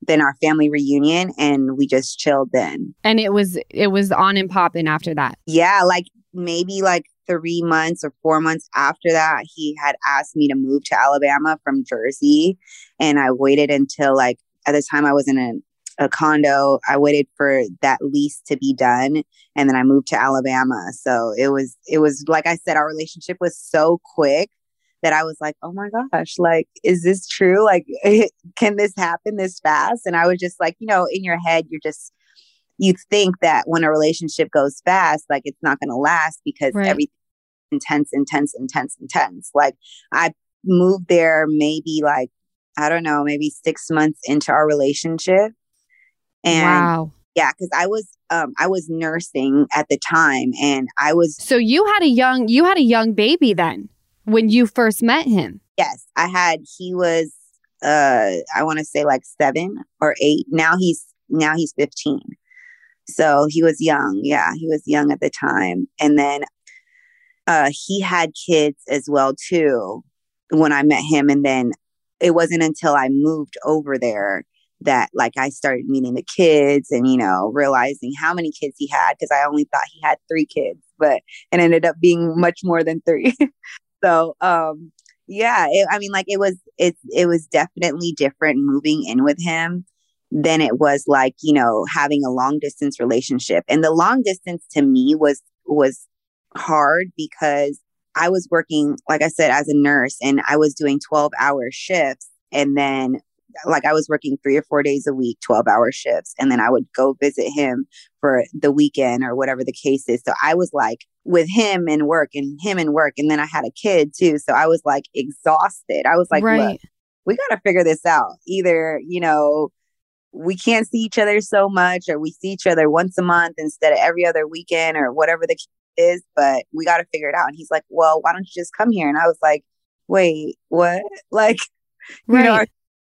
than our family reunion. And we just chilled then. And it was it was on and popping after that. Yeah, like maybe like three months or four months after that, he had asked me to move to Alabama from Jersey. And I waited until like, at the time I was in a, a condo. I waited for that lease to be done, and then I moved to Alabama. So it was, it was like I said, our relationship was so quick that I was like, oh my gosh, like, is this true? Like, can this happen this fast? And I was just like, you know, in your head, you're just, you think that when a relationship goes fast, like it's not going to last because right. everything's intense, intense, intense, intense. Like I moved there maybe like, I don't know, maybe six months into our relationship. And wow. yeah, because I was um, I was nursing at the time, and I was. So you had a young you had a young baby then when you first met him. Yes, I had. He was, uh, I want to say like seven or eight. Now he's now he's fifteen. So he was young. Yeah, he was young at the time. And then uh, he had kids as well, too, when I met him. And then it wasn't until I moved over there that like I started meeting the kids and, you know, realizing how many kids he had, because I only thought he had three kids, but it ended up being much more than three. so, um, yeah, it, I mean, like it was it, it was definitely different moving in with him than it was like, you know, having a long distance relationship. And the long distance to me was was hard because I was working, like I said, as a nurse, and I was doing twelve hour shifts. And then like I was working three or four days a week, twelve hour shifts. And then I would go visit him for the weekend or whatever the case is. So I was like with him and work and him and work. And then I had a kid, too. So I was like exhausted. I was like, right. Look, we got to figure this out. Either, you know, we can't see each other so much, or we see each other once a month instead of every other weekend or whatever the is, but we got to figure it out. And he's like, well, why don't you just come here? And I was like, wait, what? Like, right. you know,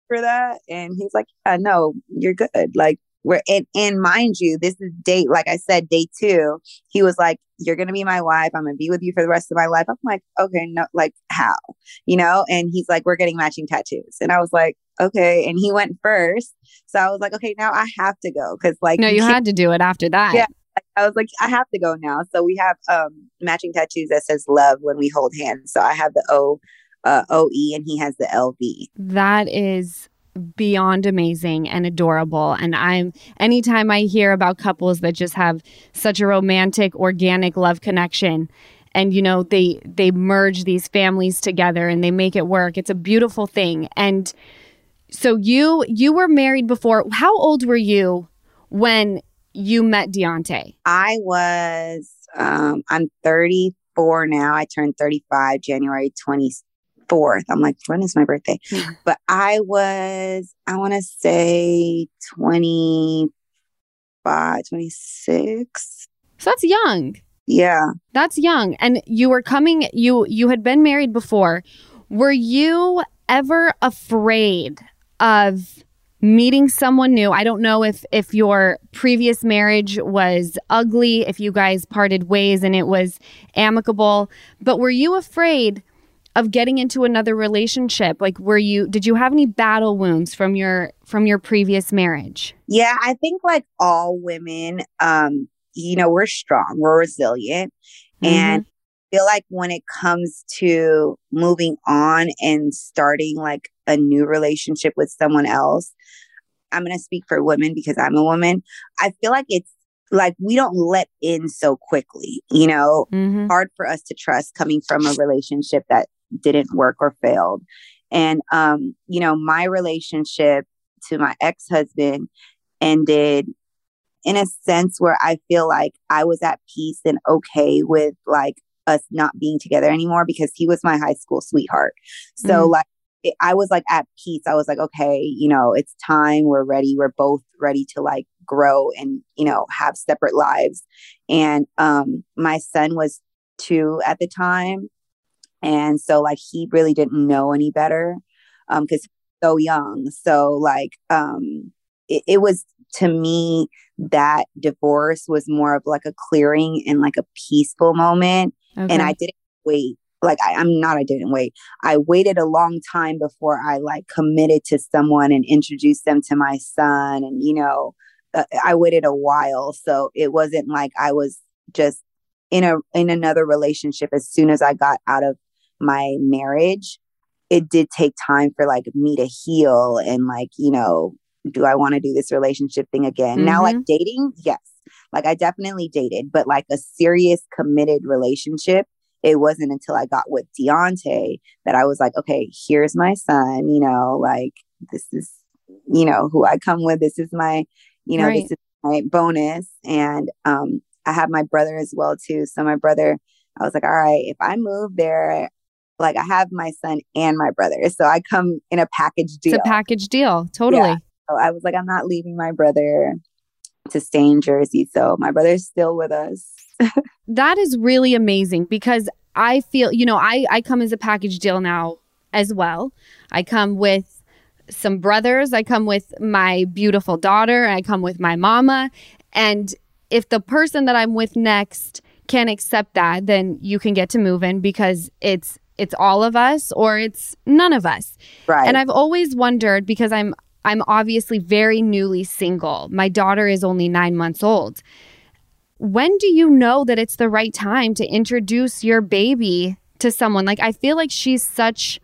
for that? And he's like, yeah, no, you're good. Like, we're and, and mind you, this is date, like I said, day two. He was like, you're going to be my wife. I'm going to be with you for the rest of my life. I'm like, okay, no, like how, you know? And he's like, we're getting matching tattoos. And I was like, okay. And he went first. So I was like, okay, now I have to go. Cause like, no, you had to do it after that. Yeah. I was like, I have to go now. So we have um, matching tattoos that says love when we hold hands. So I have the O, uh, O E, and he has the L V. That is beyond amazing and adorable. And I'm anytime I hear about couples that just have such a romantic, organic love connection, and, you know, they they merge these families together and they make it work. It's a beautiful thing. And so you you were married before. How old were you when you met Deontay? I was, um, I'm thirty-four now. I turned thirty-five January twenty-fourth. I'm like, when is my birthday? Mm-hmm. But I was, I want to say twenty-five, twenty-six. So that's young. Yeah. That's young. And you were coming, you, you had been married before. Were you ever afraid of meeting someone new? I don't know if if your previous marriage was ugly, if you guys parted ways and it was amicable, but were you afraid of getting into another relationship? Like, were you, did you have any battle wounds from your from your previous marriage? Yeah, I think like all women, um, you know, we're strong, we're resilient. Mm-hmm. And I feel like when it comes to moving on and starting like a new relationship with someone else, I'm going to speak for women because I'm a woman. I feel like it's like we don't let in so quickly, you know, mm-hmm. hard for us to trust coming from a relationship that didn't work or failed. And, um, you know, my relationship to my ex-husband ended in a sense where I feel like I was at peace and okay with like us not being together anymore because he was my high school sweetheart. So mm-hmm. like, I was like at peace. I was like, okay, you know, it's time. We're ready. We're both ready to like grow and, you know, have separate lives. And um, my son was two at the time. And so like, he really didn't know any better because um, he was so young. So like, um, it, it was, to me, that divorce was more of like a clearing and like a peaceful moment. Okay. And I didn't wait. Like, I, I'm not, I didn't wait. I waited a long time before I like committed to someone and introduced them to my son. And, you know, uh, I waited a while. So it wasn't like I was just in a, in another relationship. As soon as I got out of my marriage, it did take time for like me to heal and like, you know, do I want to do this relationship thing again? Mm-hmm. Now, like dating. Yes. Like I definitely dated, but like a serious committed relationship. It wasn't until I got with Deontay that I was like, okay, here's my son, you know, like this is, you know, who I come with. This is my, you know, right. This is my bonus. And um, I have my brother as well, too. So my brother, I was like, all right, if I move there, like I have my son and my brother. So I come in a package deal. It's a package deal. Totally. Yeah. So I was like, I'm not leaving my brother to stay in Jersey. So my brother's still with us. That is really amazing because I feel, you know, I, I come as a package deal now as well. I come with some brothers. I come with my beautiful daughter. I come with my mama. And if the person that I'm with next can accept that, then you can get to move in because it's it's all of us or it's none of us. Right. And I've always wondered because I'm I'm obviously very newly single. My daughter is only nine months old. When do you know that it's the right time to introduce your baby to someone? Like, I feel like she's such,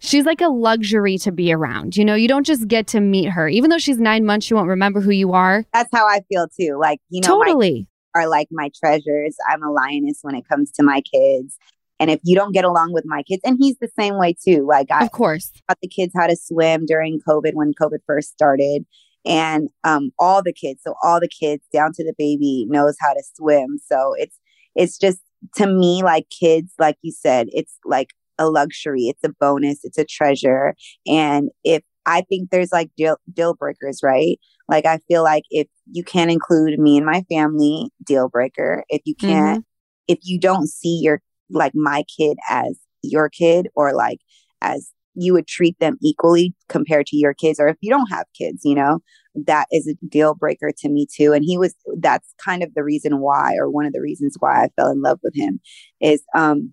she's like a luxury to be around. You know, you don't just get to meet her. Even though she's nine months, she won't remember who you are. That's how I feel too. Like, you know, totally. My are like my treasures. I'm a lioness when it comes to my kids. And if you don't get along with my kids, and he's the same way too. Like, I of course taught the kids how to swim during COVID when COVID first started. And um, all the kids, so all the kids down to the baby knows how to swim. So it's it's just, to me, like kids, like you said, it's like a luxury. It's a bonus. It's a treasure. And if I think there's like deal, deal breakers, right? Like, I feel like if you can't include me and my family, deal breaker. If you can't, mm-hmm. if you don't see your, like my kid as your kid or like as you would treat them equally compared to your kids, or if you don't have kids, you know, that is a deal breaker to me too. And he was, that's kind of the reason why, or one of the reasons why I fell in love with him is um,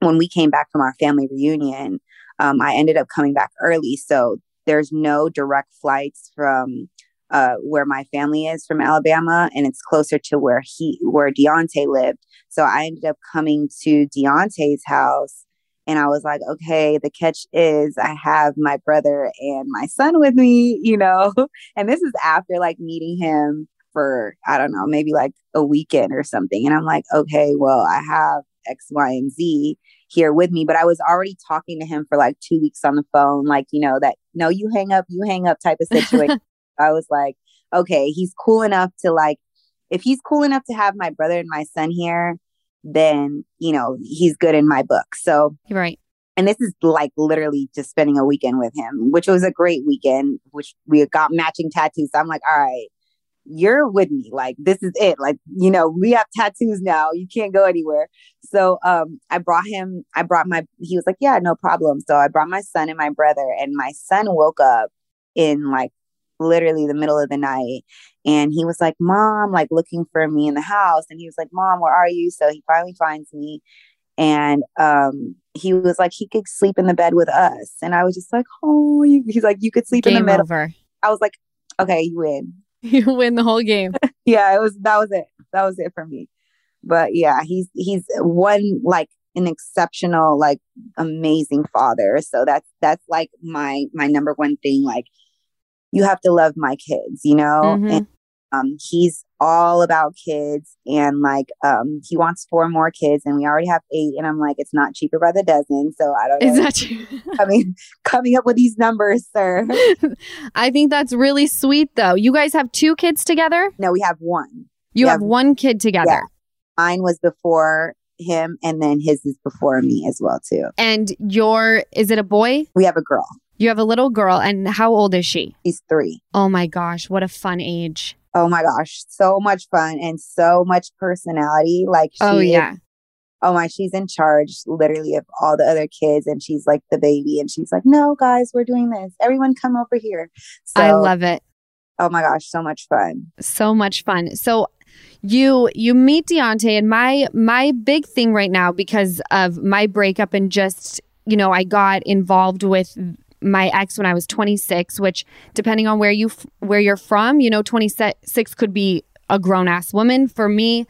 when we came back from our family reunion, um, I ended up coming back early. So there's no direct flights from uh, where my family is from Alabama, and it's closer to where he, where Deontay lived. So I ended up coming to Deontay's house. And I was like, okay, the catch is I have my brother and my son with me, you know, and this is after like meeting him for, I don't know, maybe like a weekend or something. And I'm like, okay, well, I have X, Y, and Z here with me. But I was already talking to him for like two weeks on the phone, like, you know, that no, you hang up, you hang up type of situation. I was like, okay, he's cool enough to like, if he's cool enough to have my brother and my son here, then, you know, he's good in my book. So, right. And this is like literally just spending a weekend with him, which was a great weekend, which we got matching tattoos. So I'm like, all right, you're with me. Like, this is it. Like, you know, we have tattoos now. You can't go anywhere. So um, I brought him, I brought my, he was like, yeah, no problem. So I brought my son and my brother, and my son woke up in like literally the middle of the night. And he was like, Mom, like looking for me in the house. And he was like, Mom, where are you? So he finally finds me. And um, he was like, he could sleep in the bed with us. And I was just like, oh, he's like, you could sleep game in the middle. Over. I was like, okay, you win. You win the whole game. Yeah, it was, that was it. That was it for me. But yeah, he's, he's one, like an exceptional, like amazing father. So that's, that's like my, my number one thing. Like, you have to love my kids, you know, mm-hmm. and um, he's all about kids, and like um, he wants four more kids, and we already have eight. And I'm like, it's not cheaper by the dozen. So I don't know. It's not cheap. I mean, coming up with these numbers, sir. I think that's really sweet, though. You guys have two kids together? No, we have one. You have, have one kid together. Yeah. Mine was before him, and then his is before me as well, too. And your, is it a boy? We have a girl. You have a little girl, and how old is she? She's three. Oh my gosh, what a fun age. Oh my gosh, so much fun and so much personality. Like, she oh yeah. Is, oh my, she's in charge literally of all the other kids, and she's like the baby, and she's like, no guys, we're doing this. Everyone come over here. So, I love it. oh my gosh, so much fun. So much fun. So you you meet Deontay, and my my big thing right now, because of my breakup and just, you know, I got involved with my ex when I was twenty-six, which depending on where you where you're from, you know, twenty-six could be a grown ass woman. For me,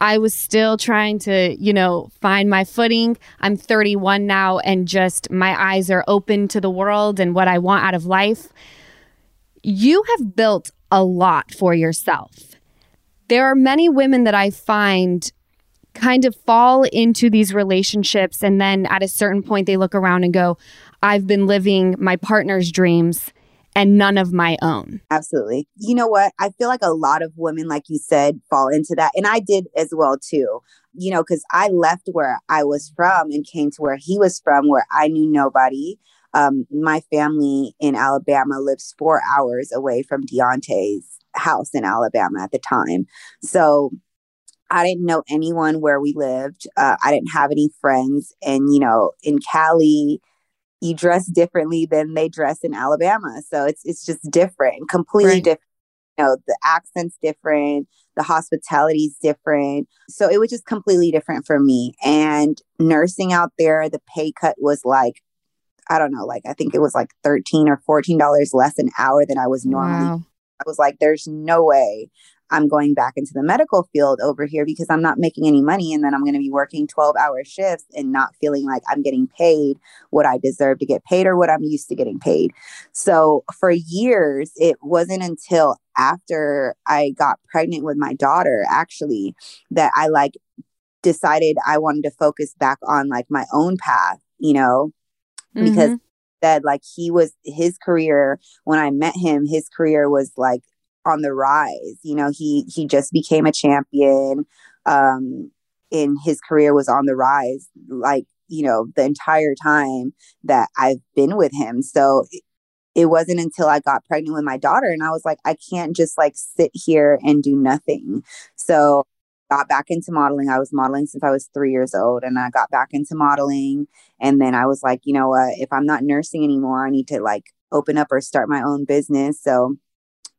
I was still trying to, you know, find my footing. I'm thirty-one now, and just my eyes are open to the world and what I want out of life. You have built a lot for yourself. There are many women that I find kind of fall into these relationships, and then at a certain point they look around and go, I've been living my partner's dreams and none of my own. Absolutely. You know what? I feel like a lot of women, like you said, fall into that. And I did as well, too. You know, because I left where I was from and came to where he was from, where I knew nobody. Um, my family in Alabama lives four hours away from Deontay's house in Alabama at the time. So I didn't know anyone where we lived. Uh, I didn't have any friends. And, you know, in Cali, you dress differently than they dress in Alabama. So it's it's just different, completely right. different. You know, the accent's different, the hospitality's different. So it was just completely different for me. And nursing out there, the pay cut was like, I don't know, like I think it was like thirteen or fourteen dollars less an hour than I was normally. Wow. I was like, there's no way I'm going back into the medical field over here because I'm not making any money. And then I'm going to be working twelve hour shifts and not feeling like I'm getting paid what I deserve to get paid or what I'm used to getting paid. So for years, it wasn't until after I got pregnant with my daughter, actually, that I like decided I wanted to focus back on like my own path, you know, mm-hmm. because that like he was his career. When I met him, his career was like on the rise. You know, he he just became a champion, um, and his career was on the rise, like, you know, the entire time that I've been with him. So it, it wasn't until I got pregnant with my daughter and I was like, I can't just like sit here and do nothing. So got back into modeling. I was modeling since I was three years old, and I got back into modeling. And then I was like, you know what, if I'm not nursing anymore, I need to like open up or start my own business. So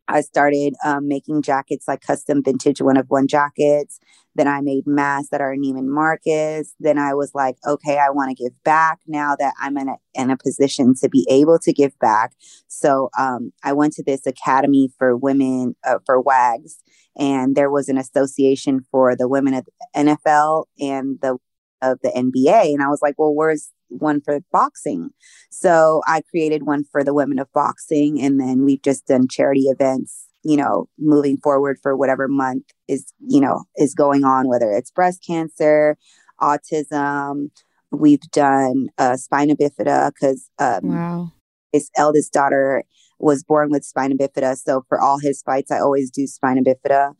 I started um, making jackets, like custom vintage one of one jackets. Then I made masks that are Neiman Marcus. Then I was like, okay, I want to give back now that I'm in a, in a position to be able to give back. So um, I went to this academy for women, uh, for WAGS, and there was an association for the women of the N F L and the of the N B A. And I was like, well, where's one for boxing? So I created one for the women of boxing. And then we've just done charity events, you know, moving forward for whatever month is, you know, is going on, whether it's breast cancer, autism. We've done uh, spina bifida because um, wow. his eldest daughter was born with spina bifida. So for all his fights, I always do spina bifida.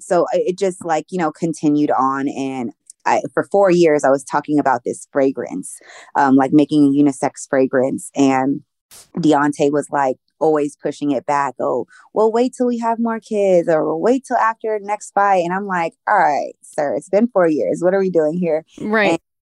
So it just like, you know, continued on. And I, for four years, I was talking about this fragrance, um, like making a unisex fragrance. And Deontay was like always pushing it back. Oh, well, wait till we have more kids, or we'll wait till after next fight. And I'm like, all right, sir, it's been four years. What are we doing here? Right. And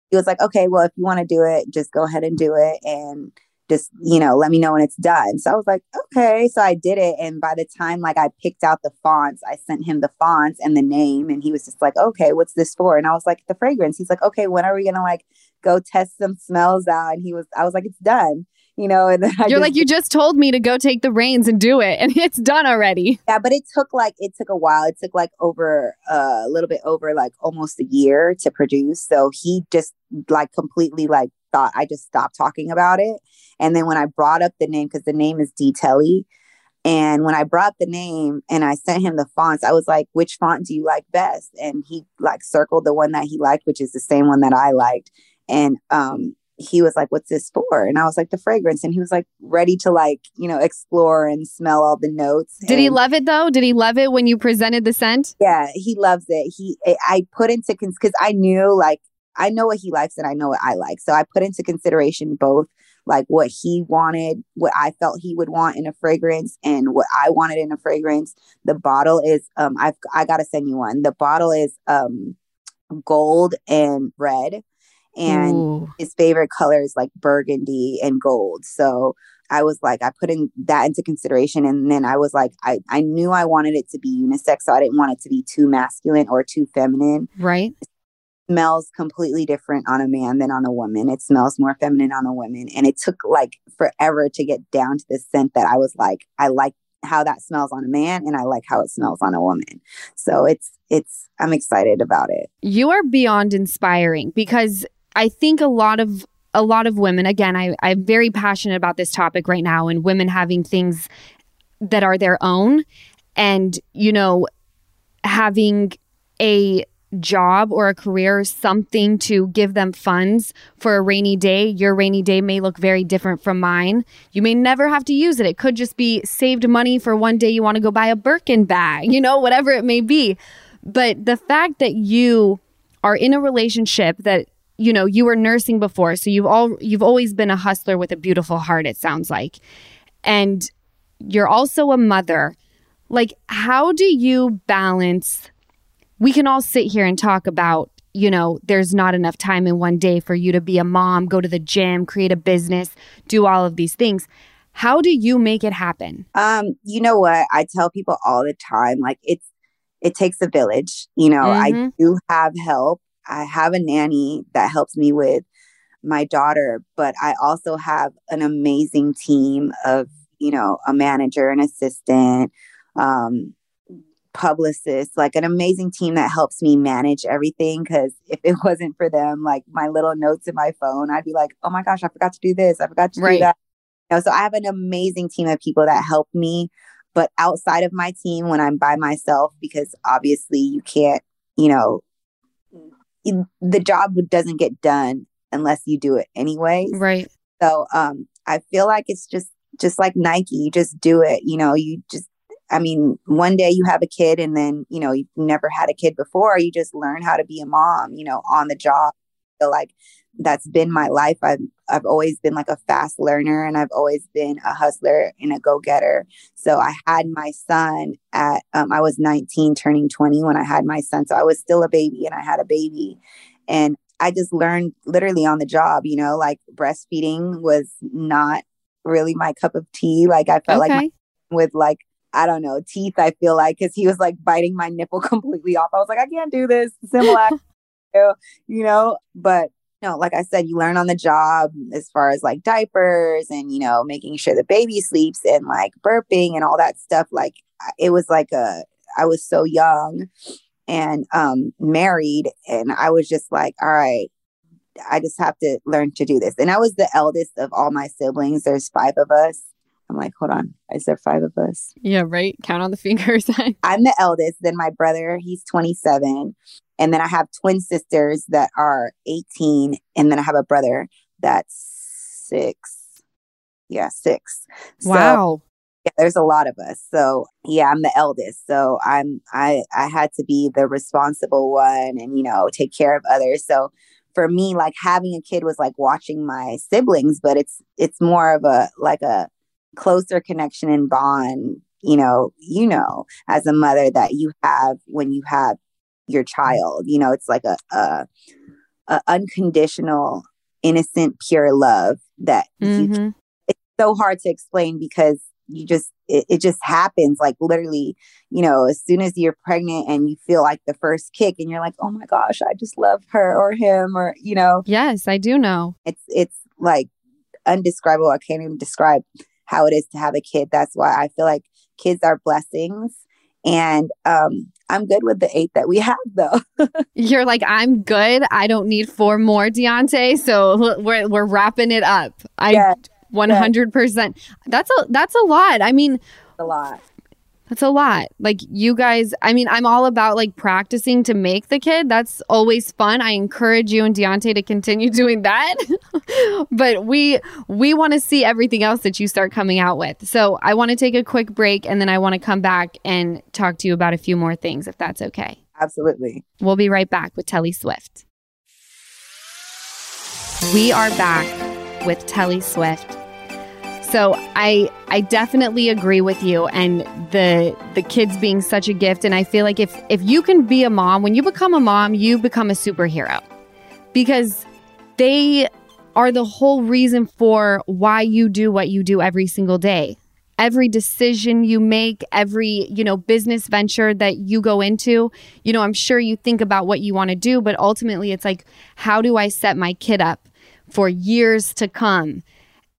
he was like, okay, well, if you want to do it, just go ahead and do it. And just, you know, let me know when it's done. So I was like, okay. So I did it. And by the time, like, I picked out the fonts, I sent him the fonts and the name. And he was just like, okay, what's this for? And I was like, the fragrance. He's like, okay, when are we going to like go test some smells out? And he was, I was like, it's done, you know, and then I you're just, like, you just told me to go take the reins and do it. And it's done already. Yeah. But it took like, it took a while. It took like over uh, a little bit over like almost a year to produce. So he just like completely like, thought I just stopped talking about it. And then when I brought up the name, because the name is D. Telli, and when I brought up the name and I sent him the fonts, I was like, which font do you like best? And he like circled the one that he liked, which is the same one that I liked. And um, he was like, what's this for? And I was like, the fragrance. And he was like, ready to like, you know, explore and smell all the notes. Did and he love it though? Did he love it when you presented the scent? Yeah, he loves it. He, I put into, because I knew like, I know what he likes and I know what I like. So I put into consideration both like what he wanted, what I felt he would want in a fragrance, and what I wanted in a fragrance. The bottle is, um, I've, I got to send you one. The bottle is um, gold and red, and Ooh. His favorite color is like burgundy and gold. So I was like, I put in that into consideration. And then I was like, I, I knew I wanted it to be unisex. So I didn't want it to be too masculine or too feminine. Right. It smells completely different on a man than on a woman. It smells more feminine on a woman. And it took like forever to get down to this scent that I was like, I like how that smells on a man and I like how it smells on a woman. So it's, it's, I'm excited about it. You are beyond inspiring, because I think a lot of, a lot of women, again, I, I'm very passionate about this topic right now, and women having things that are their own, and, you know, having a job or a career or something to give them funds for a rainy day. Your rainy day may look very different from mine. You may never have to use it. It could just be saved money for one day you want to go buy a Birkin bag, you know, whatever it may be. But the fact that you are in a relationship that, you know, you were nursing before, so you've all you've always been a hustler with a beautiful heart, it sounds like. And you're also a mother. Like, how do you balance? We can all sit here and talk about, you know, there's not enough time in one day for you to be a mom, go to the gym, create a business, do all of these things. How do you make it happen? Um, you know what? I tell people all the time, like, it's it takes a village. You know, mm-hmm. I do have help. I have a nanny that helps me with my daughter, but I also have an amazing team of, you know, a manager, an assistant, um, publicist, like an amazing team that helps me manage everything. Because if it wasn't for them, like my little notes in my phone, I'd be like, oh my gosh, I forgot to do this. I forgot to right. do that. You know, so I have an amazing team of people that help me. But outside of my team, when I'm by myself, because obviously you can't, you know, the job doesn't get done unless you do it anyway. Right. So um, I feel like it's just, just like Nike, you just do it. You know, you just, I mean, one day you have a kid and then, you know, you've never had a kid before. You just learn how to be a mom, you know, on the job. I feel like that's been my life. I've, I've always been like a fast learner, and I've always been a hustler and a go-getter. So I had my son at, um, I was nineteen turning twenty when I had my son. So I was still a baby and I had a baby, and I just learned literally on the job, you know, like breastfeeding was not really my cup of tea. Like I felt okay. like my, with like, I don't know, teeth, I feel like, cause he was like biting my nipple completely off. I was like, I can't do this. Similar, you know, but no, like I said, you learn on the job as far as like diapers and, you know, making sure the baby sleeps and like burping and all that stuff. Like it was like a, I was so young and um, married, and I was just like, all right, I just have to learn to do this. And I was the eldest of all my siblings. There's five of us. I'm like, hold on. Is there five of us? Yeah, right. Count on the fingers. I'm the eldest. Then my brother, he's twenty-seven. And then I have twin sisters that are eighteen. And then I have a brother that's six. Yeah, six. Wow. So, yeah, there's a lot of us. So yeah, I'm the eldest. So I'm, I, I had to be the responsible one and, you know, take care of others. So for me, like having a kid was like watching my siblings, but it's, it's more of a, like a, closer connection and bond, you know, you know, as a mother that you have when you have your child, you know, it's like a, a, a unconditional, innocent, pure love that mm-hmm. you, it's so hard to explain because you just, it, it just happens. Like literally, you know, as soon as you're pregnant and you feel like the first kick and you're like, oh my gosh, I just love her or him or, you know. Yes, I do know. It's, it's like indescribable. I can't even describe how it is to have a kid. That's why I feel like kids are blessings. And um, I'm good with the eight that we have, though. You're like, I'm good. I don't need four more, Deontay. So we're we're wrapping it up. I yeah, one hundred percent. Yeah. That's a that's a lot. I mean, a lot. That's a lot. Like you guys, I mean, I'm all about like practicing to make the kid. That's always fun. I encourage you and Deontay to continue doing that. But we we want to see everything else that you start coming out with. So I want to take a quick break, and then I want to come back and talk to you about a few more things, if that's okay. Absolutely. We'll be right back with Telli Swift. We are back with Telli Swift. So I I definitely agree with you, and the the kids being such a gift. And I feel like if if you can be a mom, when you become a mom, you become a superhero, because they are the whole reason for why you do what you do every single day. Every decision you make, every, you know, business venture that you go into, you know, I'm sure you think about what you want to do, but ultimately it's like, how do I set my kid up for years to come?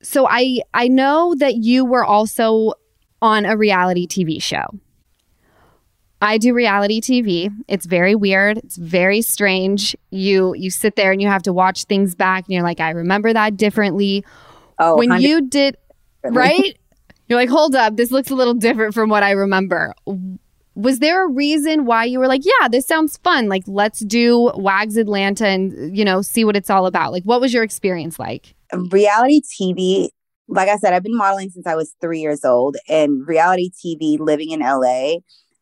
So I, I know that you were also on a reality T V show. I do reality T V. It's very weird. It's very strange. You you sit there and you have to watch things back and you're like, I remember that differently. Oh, when you did, right? You're like, hold up, this looks a little different from what I remember. Was there a reason why you were like, yeah, this sounds fun. Like, let's do WAGS Atlanta and, you know, see what it's all about. Like, what was your experience like? Reality T V, like I said, I've been modeling since I was three years old. And reality T V, living in L A,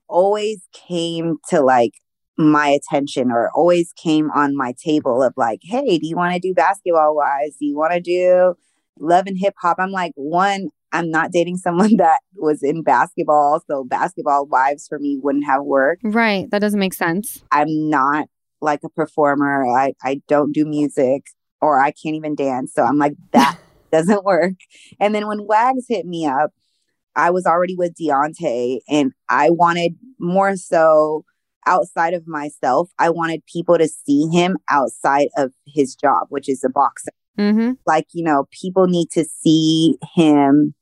always came to like my attention, or always came on my table of like, hey, do you want to do Basketball Wives? Do you want to do Love and Hip Hop? I'm like, one, I'm not dating someone that was in basketball. So Basketball Wives for me wouldn't have worked. Right. That doesn't make sense. I'm not like a performer. I, I don't do music, or I can't even dance. So I'm like, that doesn't work. And then when WAGS hit me up, I was already with Deontay, and I wanted more so outside of myself. I wanted people to see him outside of his job, which is a boxer. Mm-hmm. Like, you know, people need to see him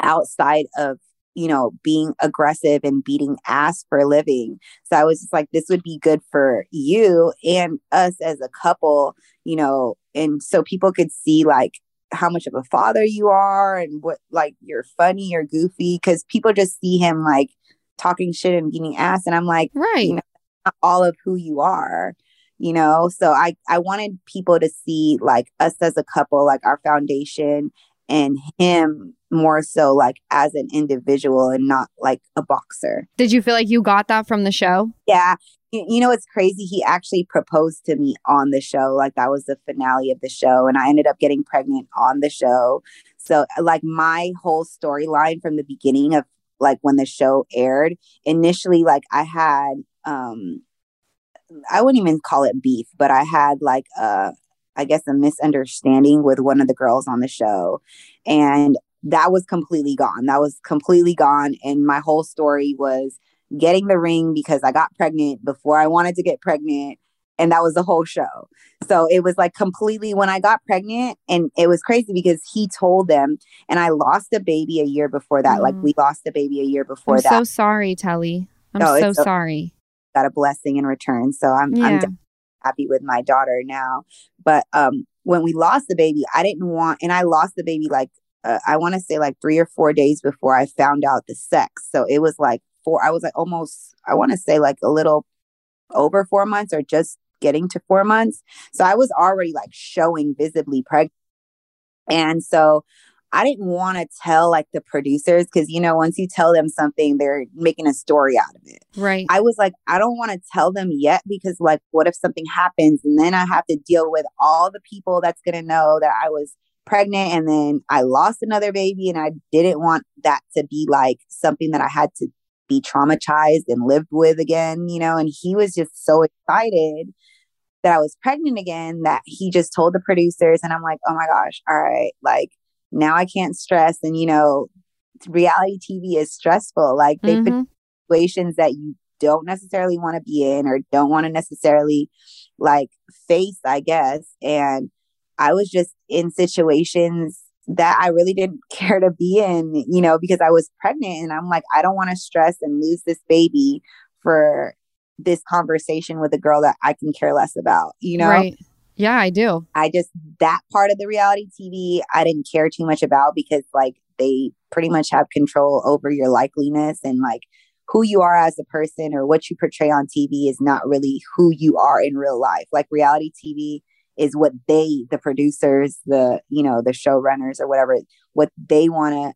outside of, you know, being aggressive and beating ass for a living. So I was just like, this would be good for you and us as a couple, you know, and so people could see like how much of a father you are and what, like, you're funny, you're goofy, because people just see him like talking shit and beating ass. And I'm like, right, you know, not all of who you are, you know? So I, I wanted people to see like us as a couple, like our foundation, and him more so like as an individual and not like a boxer. Did you feel like you got that from the show? Yeah. You, you know, it's crazy. He actually proposed to me on the show. Like, that was the finale of the show. And I ended up getting pregnant on the show. So like my whole storyline from the beginning of like when the show aired, initially, like I had, um, I wouldn't even call it beef, but I had like a, I guess a misunderstanding with one of the girls on the show. And that was completely gone. That was completely gone. And my whole story was getting the ring because I got pregnant before I wanted to get pregnant. And that was the whole show. So it was like completely when I got pregnant, and it was crazy because he told them, and I lost a baby a year before that. Mm. Like we lost a baby a year before I'm that. I'm so sorry, Telli. I'm no, so sorry. Got a blessing in return. So I'm, yeah. I'm de- happy with my daughter now. But um, when we lost the baby, I didn't want, and I lost the baby like, uh, I want to say like three or four days before I found out the sex. So it was like, I was like almost, I want to say like a little over four months or just getting to four months. So I was already like showing visibly pregnant. And so I didn't want to tell like the producers, because, you know, once you tell them something, they're making a story out of it. Right. I was like, I don't want to tell them yet, because like, what if something happens? And then I have to deal with all the people that's going to know that I was pregnant, and then I lost another baby. And I didn't want that to be like something that I had to be traumatized and lived with again, you know. And he was just so excited that I was pregnant again that he just told the producers, and I'm like, oh my gosh, all right, like now I can't stress. And you know, reality T V is stressful. Like they mm-hmm. put situations that you don't necessarily want to be in or don't want to necessarily like face, I guess. And I was just in situations that I really didn't care to be in, you know, because I was pregnant, and I'm like, I don't want to stress and lose this baby for this conversation with a girl that I can care less about, you know? Right. Yeah, I do. I just, that part of the reality T V, I didn't care too much about, because like they pretty much have control over your likeliness, and like who you are as a person or what you portray on T V is not really who you are in real life. Like reality T V is what they, the producers, the, you know, the showrunners or whatever, what they want to,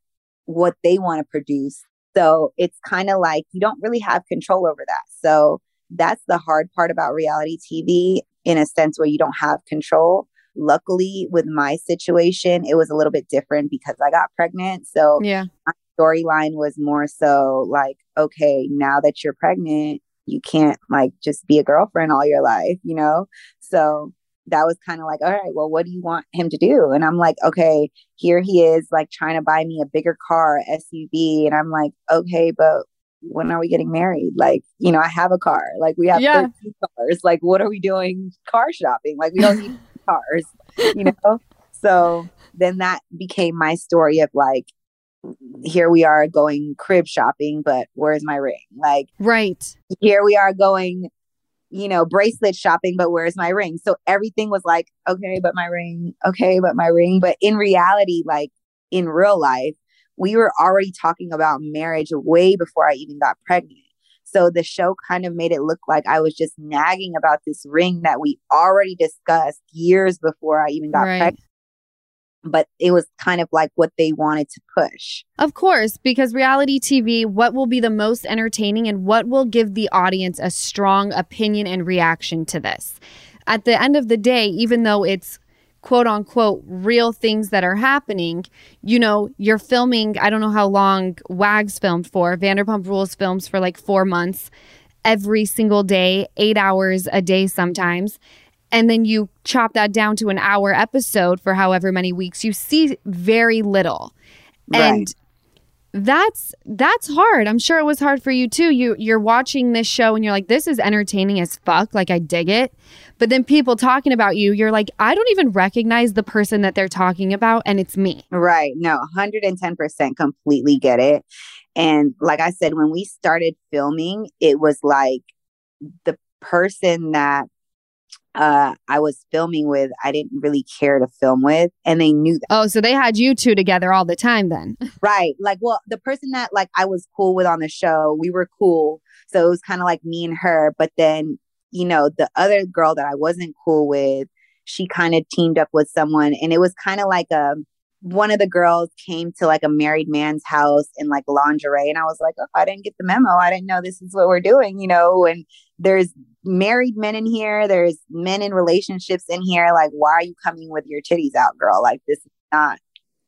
what they want to produce. So it's kind of like, you don't really have control over that. So that's the hard part about reality T V, in a sense, where you don't have control. Luckily with my situation, it was a little bit different because I got pregnant. So yeah. My storyline was more so like, okay, now that you're pregnant, you can't like just be a girlfriend all your life, you know? So that was kind of like, all right, well, what do you want him to do? And I'm like, okay, here he is like trying to buy me a bigger car, S U V. And I'm like, okay, but when are we getting married? Like, you know, I have a car, like we have yeah. thirteen cars. Like, what are we doing car shopping? Like, we don't need cars, you know? So then that became my story of like, here we are going crib shopping, but where's my ring? Like, right. Here we are going, you know, bracelet shopping, but where's my ring? So everything was like, okay, but my ring, okay, but my ring. But in reality, like in real life, we were already talking about marriage way before I even got pregnant. So the show kind of made it look like I was just nagging about this ring that we already discussed years before I even got right. pregnant. But it was kind of like what they wanted to push. Of course, because reality T V, what will be the most entertaining and what will give the audience a strong opinion and reaction to this? At the end of the day, even though it's quote unquote real things that are happening, you know, you're filming, I don't know how long WAGS filmed for, Vanderpump Rules films for like four months every single day, eight hours a day sometimes. And then you chop that down to an hour episode for however many weeks. You see very little. Right. And that's that's hard. I'm sure it was hard for you too. You, you're watching this show and you're like, this is entertaining as fuck. Like, I dig it. But then people talking about you, you're like, I don't even recognize the person that they're talking about. And it's me. Right. No, one hundred ten percent completely get it. And like I said, when we started filming, it was like the person that Uh, I was filming with, I didn't really care to film with, and they knew that. Oh, so they had you two together all the time then. Right. Like, well, the person that like I was cool with on the show, we were cool. So it was kind of like me and her. But then, you know, the other girl that I wasn't cool with, she kind of teamed up with someone. And it was kind of like a, one of the girls came to like a married man's house in like lingerie. And I was like, oh, I didn't get the memo. I didn't know this is what we're doing, you know, and there's married men in here. There's men in relationships in here. Like, why are you coming with your titties out, girl? Like, this is not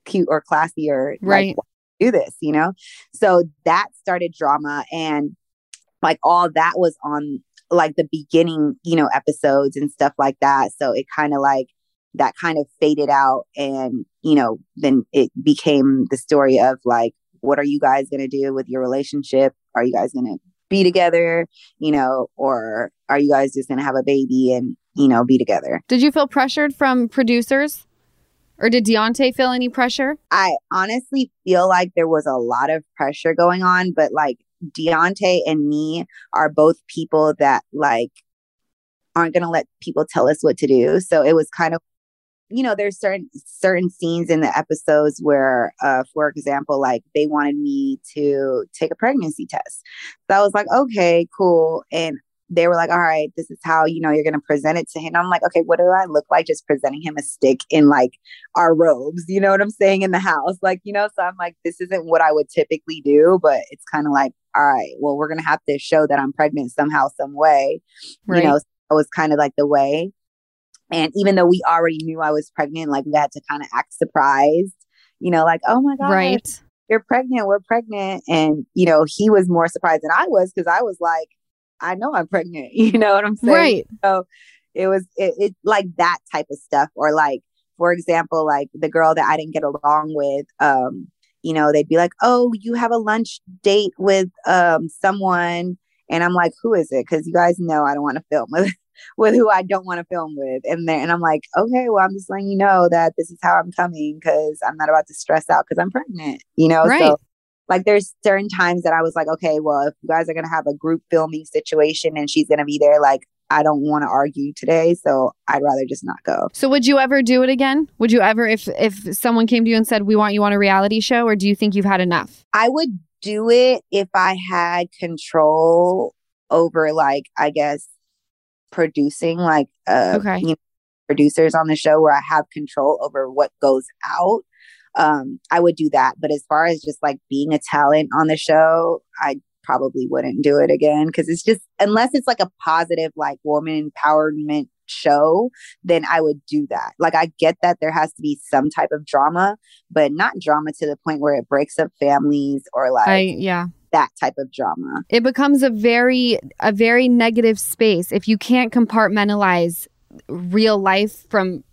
cute or classy or right. Like, do this, you know? So that started drama. And like all that was on like the beginning, you know, episodes and stuff like that. So it kind of like that kind of faded out. And, you know, then it became the story of like, what are you guys going to do with your relationship? Are you guys going to be together, you know, or are you guys just going to have a baby and, you know, be together? Did you feel pressured from producers, or did Deontay feel any pressure? I honestly feel like there was a lot of pressure going on, but like Deontay and me are both people that like aren't going to let people tell us what to do. So it was kind of, you know, there's certain certain scenes in the episodes where, uh, for example, like they wanted me to take a pregnancy test. So I was like, okay, cool. And they were like, all right, this is how, you know, you're going to present it to him. And I'm like, okay, what do I look like just presenting him a stick in like our robes? You know what I'm saying? In the house, like, you know, so I'm like, this isn't what I would typically do, but it's kind of like, all right, well, we're going to have to show that I'm pregnant somehow, some way, right. You know, so it was kind of like the way. And even though we already knew I was pregnant, like we had to kind of act surprised, you know, like, oh my God, right. You're pregnant, we're pregnant. And, you know, he was more surprised than I was because I was like, I know I'm pregnant. You know what I'm saying? Right. So it was it, it like that type of stuff. Or like, for example, like the girl that I didn't get along with, um, you know, they'd be like, oh, you have a lunch date with um, someone. And I'm like, who is it? Because you guys know I don't want to film with with who I don't want to film with. And then, and I'm like, okay, well, I'm just letting you know that this is how I'm coming because I'm not about to stress out because I'm pregnant, you know? Right. So like there's certain times that I was like, okay, well, if you guys are going to have a group filming situation and she's going to be there, like, I don't want to argue today. So I'd rather just not go. So would you ever do it again? Would you ever, if, if someone came to you and said, we want you on a reality show, or do you think you've had enough? I would do it if I had control over like, I guess, producing like uh okay. you know, producers on the show where I have control over what goes out, um I would do that. But as far as just like being a talent on the show, I probably wouldn't do it again because it's just, unless it's like a positive like woman empowerment show, then I would do that. Like I get that there has to be some type of drama, but not drama to the point where it breaks up families or like I, yeah that type of drama. It becomes a very, a very negative space if you can't compartmentalize real life from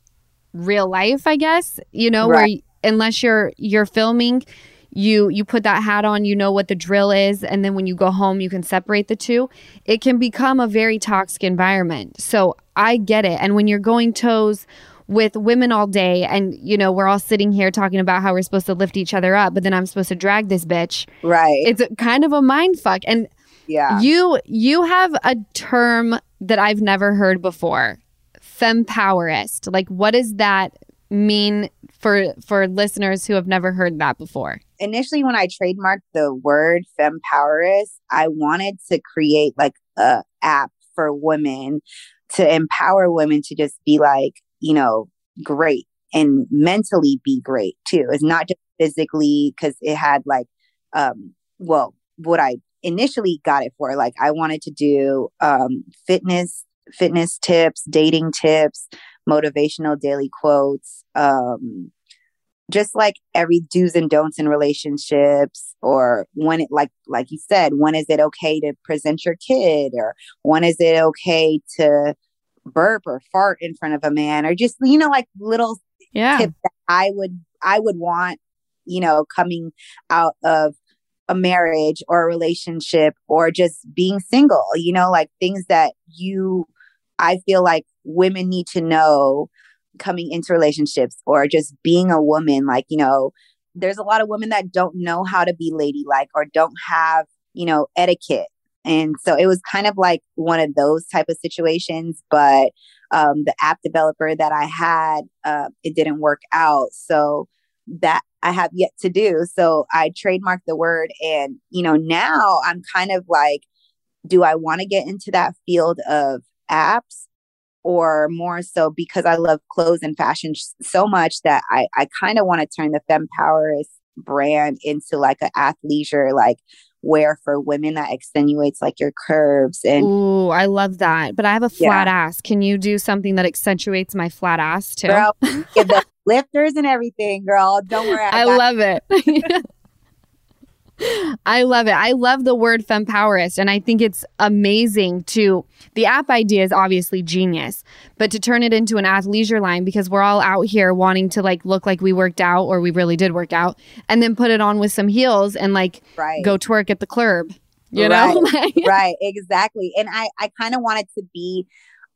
real life, I guess, you know, right. where you, unless you're you're filming, you you put that hat on, you know what the drill is. And then when you go home, you can separate the two. It can become a very toxic environment. So I get it. And when you're going toes with women all day and, you know, we're all sitting here talking about how we're supposed to lift each other up, but then I'm supposed to drag this bitch. Right. It's a, kind of a mind fuck. And yeah, you you have a term that I've never heard before. Femme Powerist. Like, what does that mean for for listeners who have never heard that before? Initially, when I trademarked the word Femme Powerist, I wanted to create like a app for women to empower women to just be like, you know, great and mentally be great too. It's not just physically, because it had like, um, well, what I initially got it for, like I wanted to do um, fitness, fitness tips, dating tips, motivational daily quotes, um, just like every do's and don'ts in relationships, or when it, like, like you said, when is it okay to present your kid, or when is it okay to burp or fart in front of a man, or just, you know, like little yeah. tips that I would, I would want, you know, coming out of a marriage or a relationship or just being single, you know, like things that you, I feel like women need to know coming into relationships or just being a woman. Like, you know, there's a lot of women that don't know how to be ladylike or don't have, you know, etiquette. And so it was kind of like one of those type of situations. But um, the app developer that I had, uh, it didn't work out. So that I have yet to do. So I trademarked the word. And, you know, now I'm kind of like, do I want to get into that field of apps? Or more so because I love clothes and fashion sh- so much that I, I kind of want to turn the Femme Powerist brand into like an athleisure, like wear for women that accentuates like your curves. And ooh, I love that. But I have a flat yeah. ass. Can you do something that accentuates my flat ass too? Girl, get the lifters and everything, girl. Don't worry. I, I love it. it. I love it. I love the word Femme Powerist. And I think it's amazing to, the app idea is obviously genius, but to turn it into an athleisure line, because we're all out here wanting to like look like we worked out or we really did work out, and then put it on with some heels and like right. go twerk at the club, you right. know? Right, exactly. And I, I kind of want it to be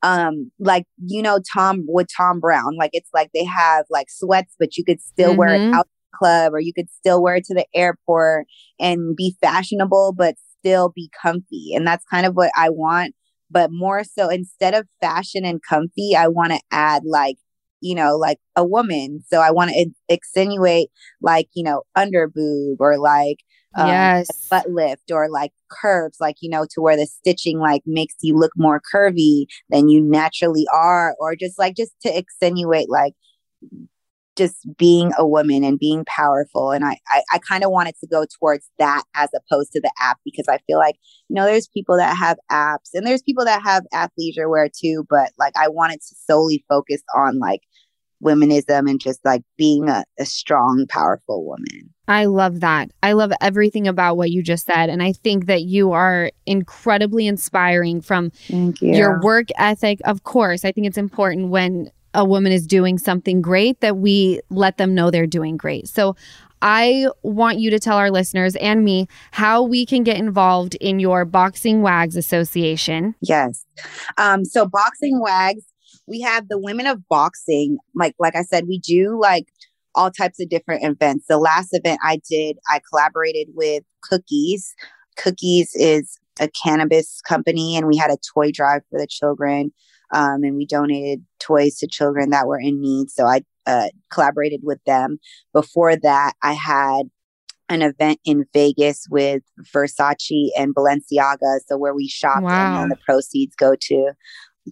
um, like, you know, Tom with Tom Brown, like it's like they have like sweats, but you could still mm-hmm. wear it out club, or you could still wear it to the airport and be fashionable but still be comfy. And that's kind of what I want. But more so, instead of fashion and comfy, I want to add like, you know, like a woman. So I want to extenuate like, you know, under boob or like um, yes. butt lift or like curves, like, you know, to where the stitching like makes you look more curvy than you naturally are, or just like just to extenuate like just being a woman and being powerful. And I, I, I kind of wanted to go towards that as opposed to the app, because I feel like, you know, there's people that have apps and there's people that have athleisure wear too. But like, I wanted to solely focus on like womanism and just like being a, a strong, powerful woman. I love that. I love everything about what you just said. And I think that you are incredibly inspiring from Thank you. Your work ethic. Of course, I think it's important when a woman is doing something great that we let them know they're doing great. So I want you to tell our listeners and me how we can get involved in your Boxing Wags Association. Yes. Um, so Boxing Wags, we have the Women of Boxing. Like, like I said, we do like all types of different events. The last event I did, I collaborated with Cookies. Cookies is a cannabis company, and we had a toy drive for the children. Um, and we donated toys to children that were in need. So I uh, collaborated with them. Before that, I had an event in Vegas with Versace and Balenciaga. So where we shopped wow. and the proceeds go to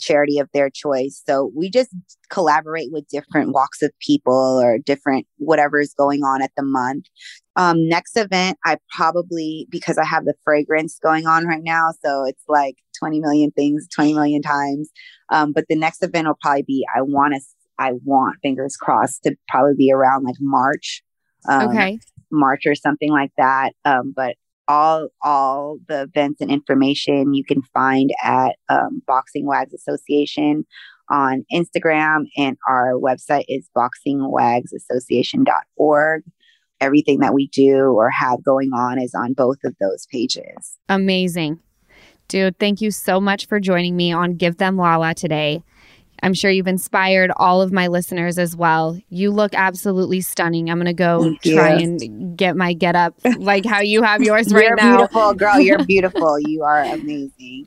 charity of their choice. So we just collaborate with different walks of people or different whatever is going on at the month. Um, next event, I probably, because I have the fragrance going on right now, so it's like twenty million things, twenty million times. Um, but the next event will probably be, I want to, I want, fingers crossed, to probably be around like March, um, okay. March or something like that. Um, but all, all the events and information you can find at um, Boxing Wags Association on Instagram, and our website is boxing wags association dot org. Everything that we do or have going on is on both of those pages. Amazing. Dude, thank you so much for joining me on Give Them Lala today. I'm sure you've inspired all of my listeners as well. You look absolutely stunning. I'm going to go try and get my get up like how you have yours right now. You're beautiful, girl. You're beautiful. You are amazing.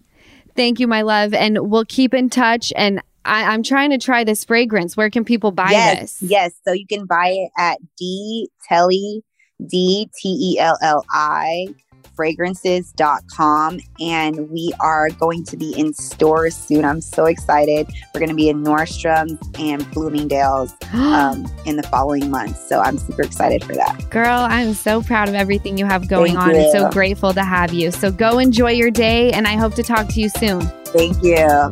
Thank you, my love. And we'll keep in touch. And I, I'm trying to try this fragrance. Where can people buy yes, this? Yes. So you can buy it at D Telli, D T E L L I fragrances dot com, and we are going to be in stores soon. I'm so excited. We're going to be in Nordstrom's and Bloomingdale's um, in the following months. So I'm super excited for that. Girl, I'm so proud of everything you have going Thank on. You. I'm so grateful to have you. So go enjoy your day, and I hope to talk to you soon. Thank you.